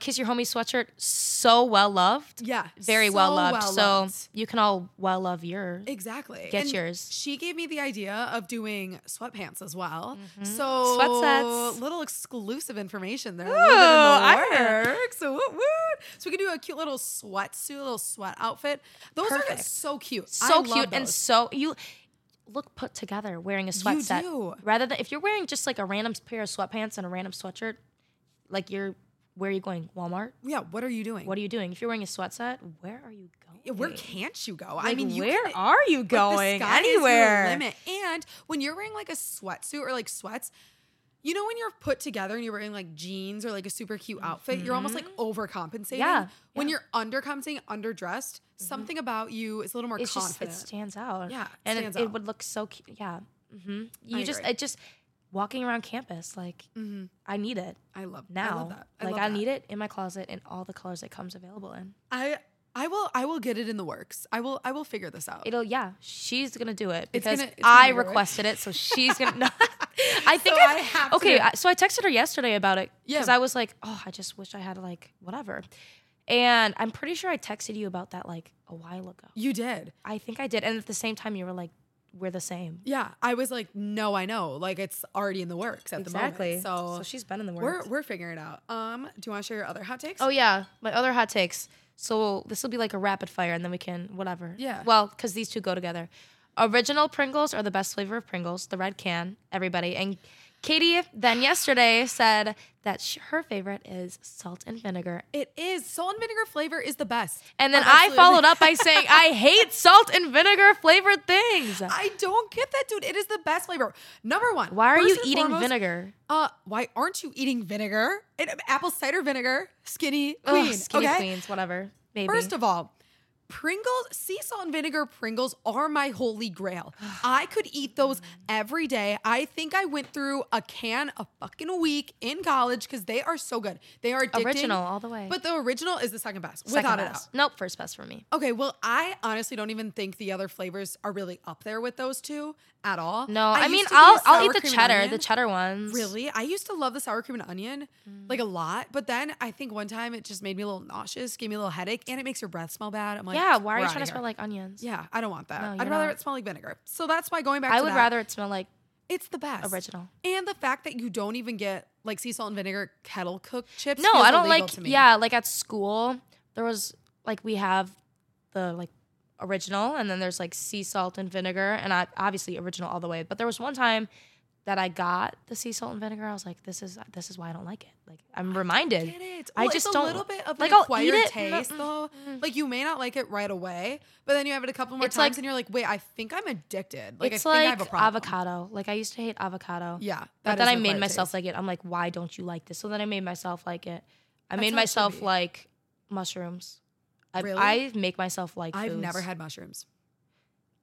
Kiss Your Homie sweatshirt, so well loved. Yeah. Very so well loved. Well loved. So you can all well love yours. Exactly. Yours. She gave me the idea of doing sweatpants as well. Mm-hmm. So sweatsets. Little exclusive information there. Ooh, works. So we can do a cute little sweatsuit, little sweat outfit. Those are so cute. So cute and so you look put together wearing a sweatset. You do. Rather than if you're wearing just like a random pair of sweatpants and a random sweatshirt, like where are you going? Walmart? Yeah, what are you doing? What are you doing? If you're wearing a sweatset, where are you going? Yeah, where can't you go? Like, I mean, are you going? Like, the sky anywhere. Is your limit. And when you're wearing like a sweatsuit or like sweats, you know when you're put together and you're wearing like jeans or like a super cute outfit, you're almost like overcompensating. Yeah. When you're undercompensating, underdressed, something about you is a little more confident. Just, it stands out. Yeah, it would look so cute. Yeah. Mm-hmm. I agree. Walking around campus, like, I need it. I love that. I need it in my closet in all the colors it comes available in. I will get it in the works. I will figure this out. She's gonna do it because I requested it, so she's gonna. No. I think so so I texted her yesterday about it because I was like, oh, I just wish I had like whatever. And I'm pretty sure I texted you about that like a while ago. You did. I think I did, and at the same time, you were like, we're the same. Yeah. I was like, no, I know. Like, it's already in the works at the moment. So she's been in the works. We're figuring it out. Do you want to share your other hot takes? Oh, yeah. My other hot takes. So this will be like a rapid fire, and then we can whatever. Yeah. Well, because these two go together. Original Pringles are the best flavor of Pringles. The red can. Everybody. And Katie then yesterday said that her favorite is salt and vinegar. It is. Salt and vinegar flavor is the best. And then I followed up by saying, I hate salt and vinegar flavored things. I don't get that, dude. It is the best flavor. Number one. Why are you eating vinegar? Why aren't you eating vinegar? Apple cider vinegar. Skinny queen. Ugh, skinny queens, whatever. Maybe. First of all. Pringles, sea salt and vinegar Pringles are my holy grail. I could eat those every day. I think I went through a can a fucking week in college because they are so good. They are addicting. Original all the way. But the original is the second best, without a doubt. Nope, first best for me. Okay, well, I honestly don't even think the other flavors are really up there with those two at all. No, I mean, I'll eat the cheddar ones. Really? I used to love the sour cream and onion, like a lot. But then I think one time it just made me a little nauseous, gave me a little headache, and it makes your breath smell bad. I'm like, Yeah, why are you trying to smell like onions? Yeah, I don't want that. No, I'd rather it smell like vinegar. So that's why going back to that. I would rather it smell like... It's the best. Original. And the fact that you don't even get, like, sea salt and vinegar kettle cooked chips. No, I don't like... Yeah, like, at school, there was, like, we have the, like, original, and then there's, like, sea salt and vinegar, and I obviously original all the way. But there was one time that I got the sea salt and vinegar. I was like, this is why I don't like it. Like, I'm reminded. I get it. Well, I just don't. It's a little bit of like, an acquired taste, though. Like, you may not like it right away, but then you have it a couple more times, like, and you're like, wait, I think I'm addicted. Like, I think I have a problem. It's like avocado. Like, I used to hate avocado. Yeah. But then I made myself like it. I'm like, why don't you like this? So then I made myself like it. I made myself like mushrooms. Really? I make myself like foods. I've never had mushrooms.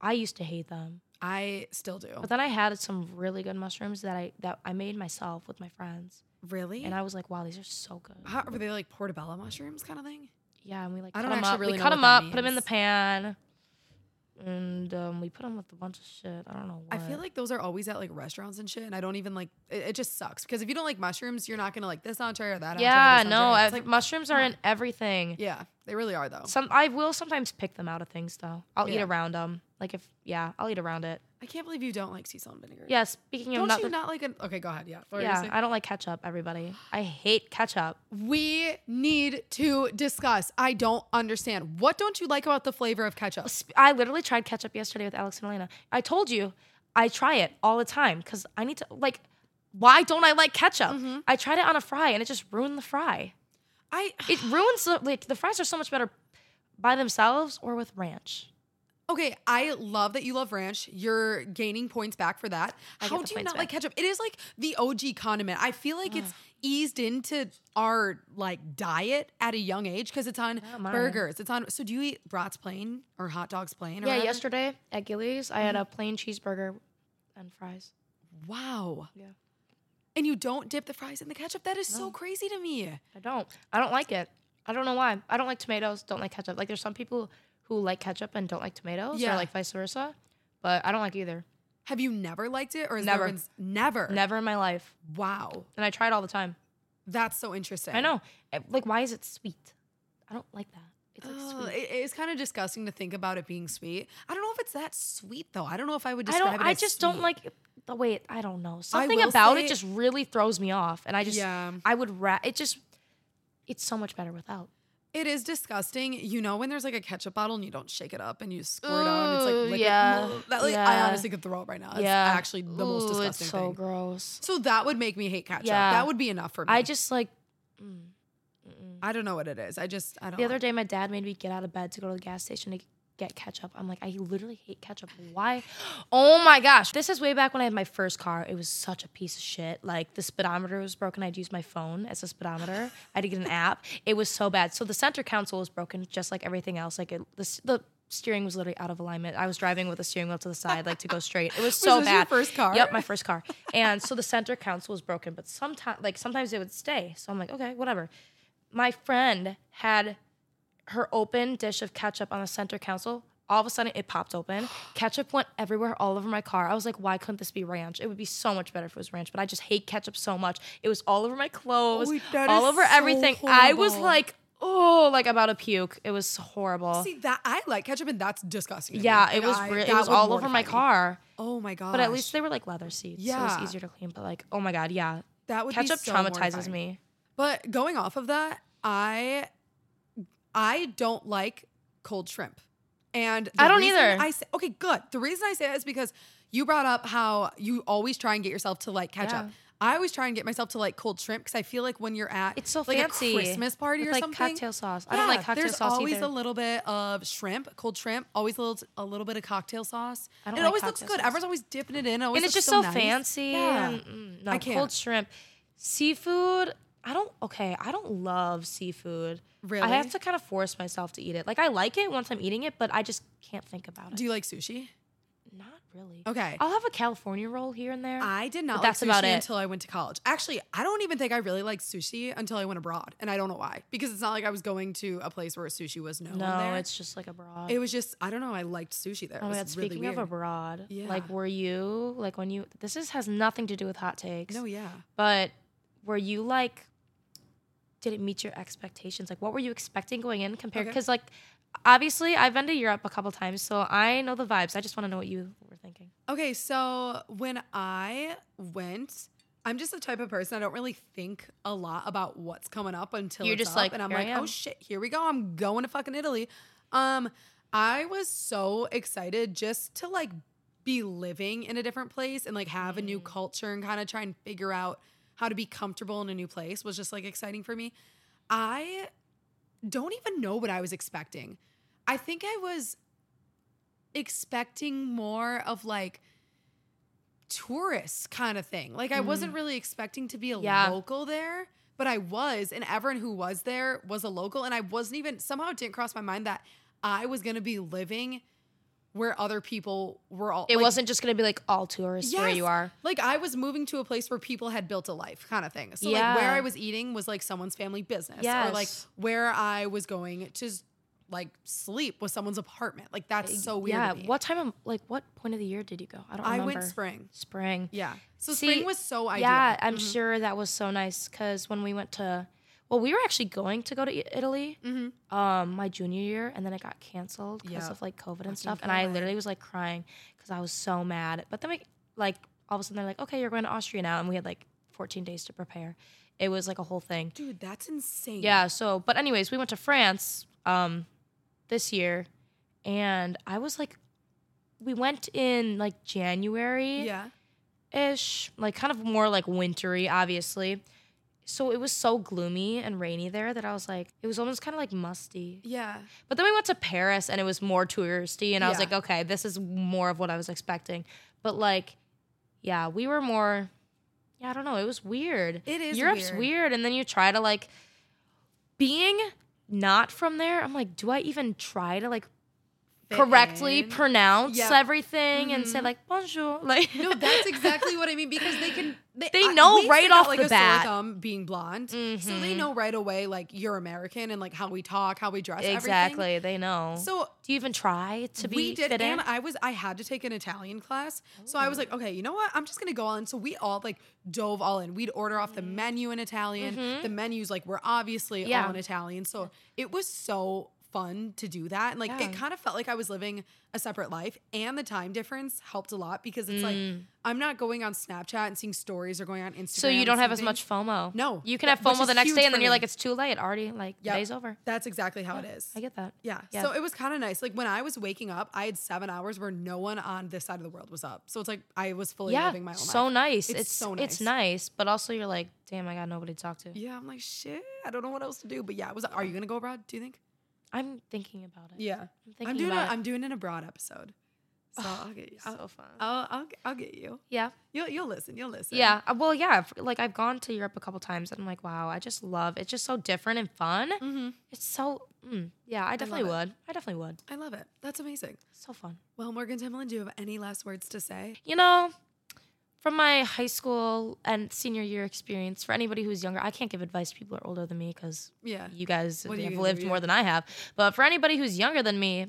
I used to hate them. I still do. But then I had some really good mushrooms that I made myself with my friends. Really? And I was like, wow, these are so good. How, were they like portobello mushrooms kind of thing? Yeah, and we like cut them up, put them in the pan, and we put them with a bunch of shit. I don't know what. I feel like those are always at like restaurants and shit, and I don't even like it. It just sucks because if you don't like mushrooms, you're not gonna like this entree or that. Yeah, entree, no, it's like mushrooms are in everything. Yeah, they really are though. I will sometimes pick them out of things though. I'll eat around them. Like I'll eat around it. I can't believe you don't like sea salt and vinegar. Yeah, speaking of nothing. Don't you not like it? Okay, go ahead, yeah. Yeah, I don't like ketchup, everybody. I hate ketchup. We need to discuss. I don't understand. What don't you like about the flavor of ketchup? I literally tried ketchup yesterday with Alex and Elena. I told you, I try it all the time because I need to, like, why don't I like ketchup? Mm-hmm. I tried it on a fry and it just ruined the fry. It ruins, like, the fries are so much better by themselves or with ranch. Okay, I love that you love ranch. You're gaining points back for that. How do you not like ketchup? It is like the OG condiment. I feel like it's eased into our like diet at a young age because it's on burgers. It's on. So do you eat brats plain or hot dogs plain? Yeah, yesterday at Gillies, I had a plain cheeseburger and fries. Wow. Yeah. And you don't dip the fries in the ketchup? That is so crazy to me. I don't like it. I don't know why. I don't like tomatoes. Don't like ketchup. Like there's some people who like ketchup and don't like tomatoes, or like vice versa, but I don't like either. Have you never liked it, or has never? Never in my life. Wow. And I try it all the time. That's so interesting. I know. Like, why is it sweet? I don't like that. It's like sweet. It's kind of disgusting to think about it being sweet. I don't know if it's that sweet though. I don't know if I would describe it as don't like the way it. I don't know. Something about it just really throws me off, and I just it's so much better without. It is disgusting. You know when there's like a ketchup bottle and you don't shake it up and you squirt on and it's like liquid. Yeah. That, like, I honestly could throw up right now. It's actually the most disgusting thing. It's so gross. So that would make me hate ketchup. Yeah. That would be enough for me. I just like... I don't know what it is. I don't The other day my dad made me get out of bed to go to the gas station to get ketchup. I'm like, I literally hate ketchup. Why? Oh my gosh. This is way back when I had my first car. It was such a piece of shit. Like the speedometer was broken. I'd use my phone as a speedometer. I had to get an app. It was so bad. So the center console was broken just like everything else. Like the steering was literally out of alignment. I was driving with the steering wheel to the side like to go straight. It was so bad. Was this your first car? Yep, my first car. And so the center console was broken, but sometimes it would stay. So I'm like, okay, whatever. My friend had her open dish of ketchup on the center console. All of a sudden, it popped open. Ketchup went everywhere, all over my car. I was like, why couldn't this be ranch? It would be so much better if it was ranch, but I just hate ketchup so much. It was all over my clothes, all over everything. Horrible. I was like, like about to puke. It was horrible. See, that I like ketchup, and that's disgusting. Yeah, it was all over my car. Oh my god! But at least they were like leather seats, so it was easier to clean. But like, oh my god, yeah, that would ketchup be so traumatizes mortifying. Me. But going off of that, I don't like cold shrimp. And I don't either. Okay, good. The reason I say that is because you brought up how you always try and get yourself to like ketchup. Yeah. I always try and get myself to like cold shrimp because I feel like when you're at it's so like fancy. A Christmas party with or like something. Like cocktail sauce. Yeah, I don't like cocktail sauce either. There's always a little bit of shrimp, cold shrimp, always a little bit of cocktail sauce. I don't like cocktail sauce. It always looks good. Everyone's always dipping it in. And it's just so nice. Fancy. Yeah. No, I can't. Cold shrimp. Seafood. I don't love seafood. Really? I have to kind of force myself to eat it. Like, I like it once I'm eating it, but I just can't think about it. Do you like sushi? Not really. Okay. I'll have a California roll here and there. I did not like sushi until I went to college. Actually, I don't even think I really liked sushi until I went abroad, and I don't know why. Because it's not like I was going to a place where sushi was known there. No, it's just like abroad. It was just, I don't know, I liked sushi there. Oh my God, speaking of abroad, this has nothing to do with hot takes. No, yeah. But were you like... Did it meet your expectations? Like, what were you expecting going in compared? Because, like, obviously, I've been to Europe a couple times, so I know the vibes. I just want to know what you were thinking. Okay, so when I went, I'm just the type of person, I don't really think a lot about what's coming up until you're just up, like, and I'm like, oh shit, here we go. I'm going to fucking Italy. I was so excited just to like be living in a different place and like have a new culture and kind of try and figure out how to be comfortable in a new place was just like exciting for me. I don't even know what I was expecting. I think I was expecting more of like tourist kind of thing. Like I wasn't really expecting to be a local there, but I was, and everyone who was there was a local, and I wasn't even, somehow it didn't cross my mind that I was going to be living where other people were all. It like, wasn't just going to be like all tourists where you are. Like I was moving to a place where people had built a life kind of thing. So like where I was eating was like someone's family business, or like where I was going to like sleep was someone's apartment. Like that's so weird. Yeah. To me. What time of, like what point of the year did you go? I don't remember. I went spring. Spring. Yeah. So spring was so ideal. Yeah. I'm sure that was so nice because when we went to, well, we were actually going to go to Italy my junior year, and then it got canceled because of, like, COVID and stuff. And I literally was, like, crying because I was so mad. But then we, like, all of a sudden they're like, okay, you're going to Austria now. And we had, like, 14 days to prepare. It was, like, a whole thing. Dude, that's insane. Yeah, so, but anyways, we went to France this year, and I was, like, we went in, like, January-ish. Like, kind of more, like, wintry, obviously. So it was so gloomy and rainy there that I was like, it was almost kind of like musty. Yeah. But then we went to Paris and it was more touristy. And I was like, okay, this is more of what I was expecting. But like, yeah, we were more, I don't know. It was weird. It is Europe's weird. And then you try to like, being not from there, I'm like, do I even try to like correctly pronounce everything and say like bonjour? Like no, that's exactly what I mean because they can they know right off the bat. Thumb being blonde, so they know right away like you're American and like how we talk, how we dress. Exactly, everything. They know. So do you even try to be? We did, fitting? And I had to take an Italian class, so I was like, okay, you know what? I'm just gonna go all in. So we all like dove all in. We'd order off the menu in Italian. The menus like were obviously all in Italian, so it was so fun to do that. And like, it kind of felt like I was living a separate life, and the time difference helped a lot because it's like, I'm not going on Snapchat and seeing stories or going on Instagram. So you don't have as much FOMO. No. You can have FOMO the next day and then you're like, it's too late. Already like today's over. That's exactly how it is. I get that. Yeah. So it was kind of nice. Like when I was waking up, I had 7 hours where no one on this side of the world was up. So it's like, I was fully living my own life. So nice. It's so nice. It's nice. But also you're like, damn, I got nobody to talk to. Yeah. I'm like, shit, I don't know what else to do. But yeah, it was, are you going to go abroad? Do you think? I'm thinking about it. Yeah. I'm doing an abroad episode. So I'll get you. So fun. I'll get you. Yeah. You'll listen. You'll listen. Yeah. Well, yeah. Like I've gone to Europe a couple times and I'm like, wow, I just love it. It's just so different and fun. Mm-hmm. It's so, yeah, I definitely would. I love it. That's amazing. So fun. Well, Morgan Timblin, do you have any last words to say? You know, from my high school and senior year experience, for anybody who's younger, I can't give advice to people who are older than me because you guys have lived more than I have. But for anybody who's younger than me,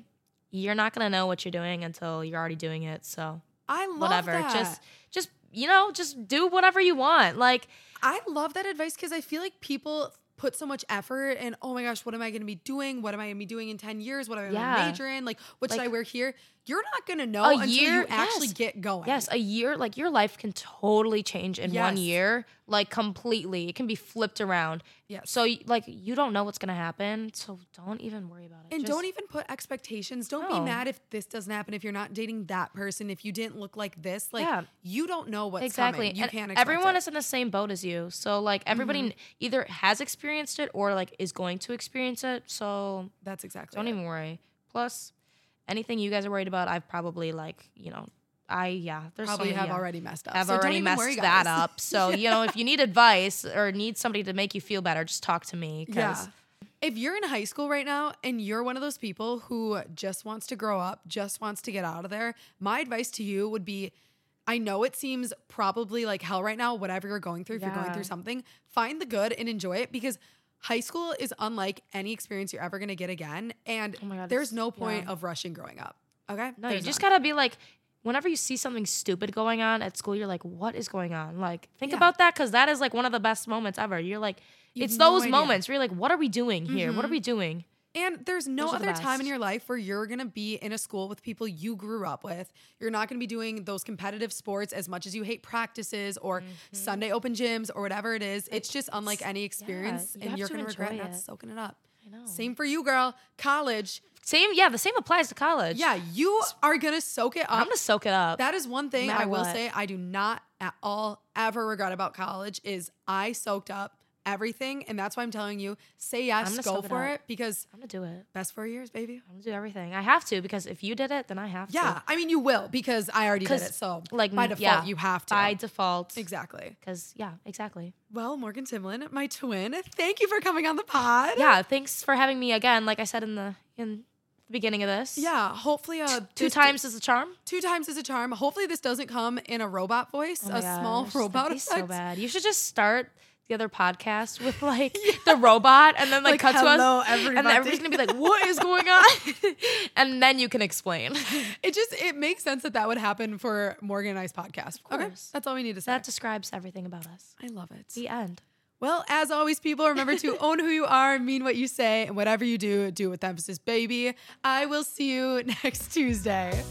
you're not going to know what you're doing until you're already doing it. So I love that. Just you know, just do whatever you want. Like I love that advice because I feel like people put so much effort and, oh my gosh, what am I going to be doing? What am I going to be doing in 10 years? What am I going to major in? Like, what should I wear here? You're not going to know until you actually get going. Yes, a year, like your life can totally change in 1 year, like completely. It can be flipped around. Yes. So like you don't know what's going to happen, so don't even worry about it. And don't even put expectations. Don't be mad if this doesn't happen, if you're not dating that person, if you didn't look like this. Like you don't know what's coming. You can't expect everyone is in the same boat as you. So like everybody either has experienced it or like is going to experience it. So that's exactly don't even worry. Plus, anything you guys are worried about, I've probably like, you know, there's probably have already messed up. I've already messed that up. So, you know, if you need advice or need somebody to make you feel better, just talk to me. Yeah. If you're in high school right now and you're one of those people who just wants to grow up, just wants to get out of there, my advice to you would be, I know it seems probably like hell right now, whatever you're going through, if you're going through something, find the good and enjoy it because high school is unlike any experience you're ever going to get again. And there's no point of rushing growing up. Okay? No, you just got to be like, whenever you see something stupid going on at school, you're like, what is going on? Like, think about that because that is like one of the best moments ever. You're like, it's those moments where you're like, what are we doing here? What are we doing? And there's no other time in your life where you're going to be in a school with people you grew up with. You're not going to be doing those competitive sports as much as you hate practices or Sunday open gyms or whatever it is. It's just unlike any experience, and you're going to regret not soaking it up. I know. Same for you, girl. College. Same, yeah, the same applies to college. Yeah, you are going to soak it up. I'm going to soak it up. That is one thing I will say I do not at all ever regret about college is I soaked up everything, and that's why I'm telling you, say yes, go for it, because I'm gonna do it. Best 4 years, baby. I'm gonna do everything. I have to, because if you did it, then I have to. Yeah, I mean, you will, because I already did it, so like by default, you have to. By default. Exactly. Because, yeah, exactly. Well, Morgan Timblin, my twin, thank you for coming on the pod. Yeah, thanks for having me again, like I said in beginning of this. Yeah, hopefully two times is a charm. Hopefully this doesn't come in a robot voice, small robot effect. So bad. You should just start the other podcast with like the robot, and then like cut to us, everybody. And then everybody's gonna be like, what is going on? And then you can explain. It makes sense that would happen for Morgan and I's podcast. Of course. Okay, that's all we need to say. That describes everything about us. I love it. The end. Well, as always, people, remember to own who you are, mean what you say, and whatever you do, do it with emphasis, baby. I will see you next Tuesday.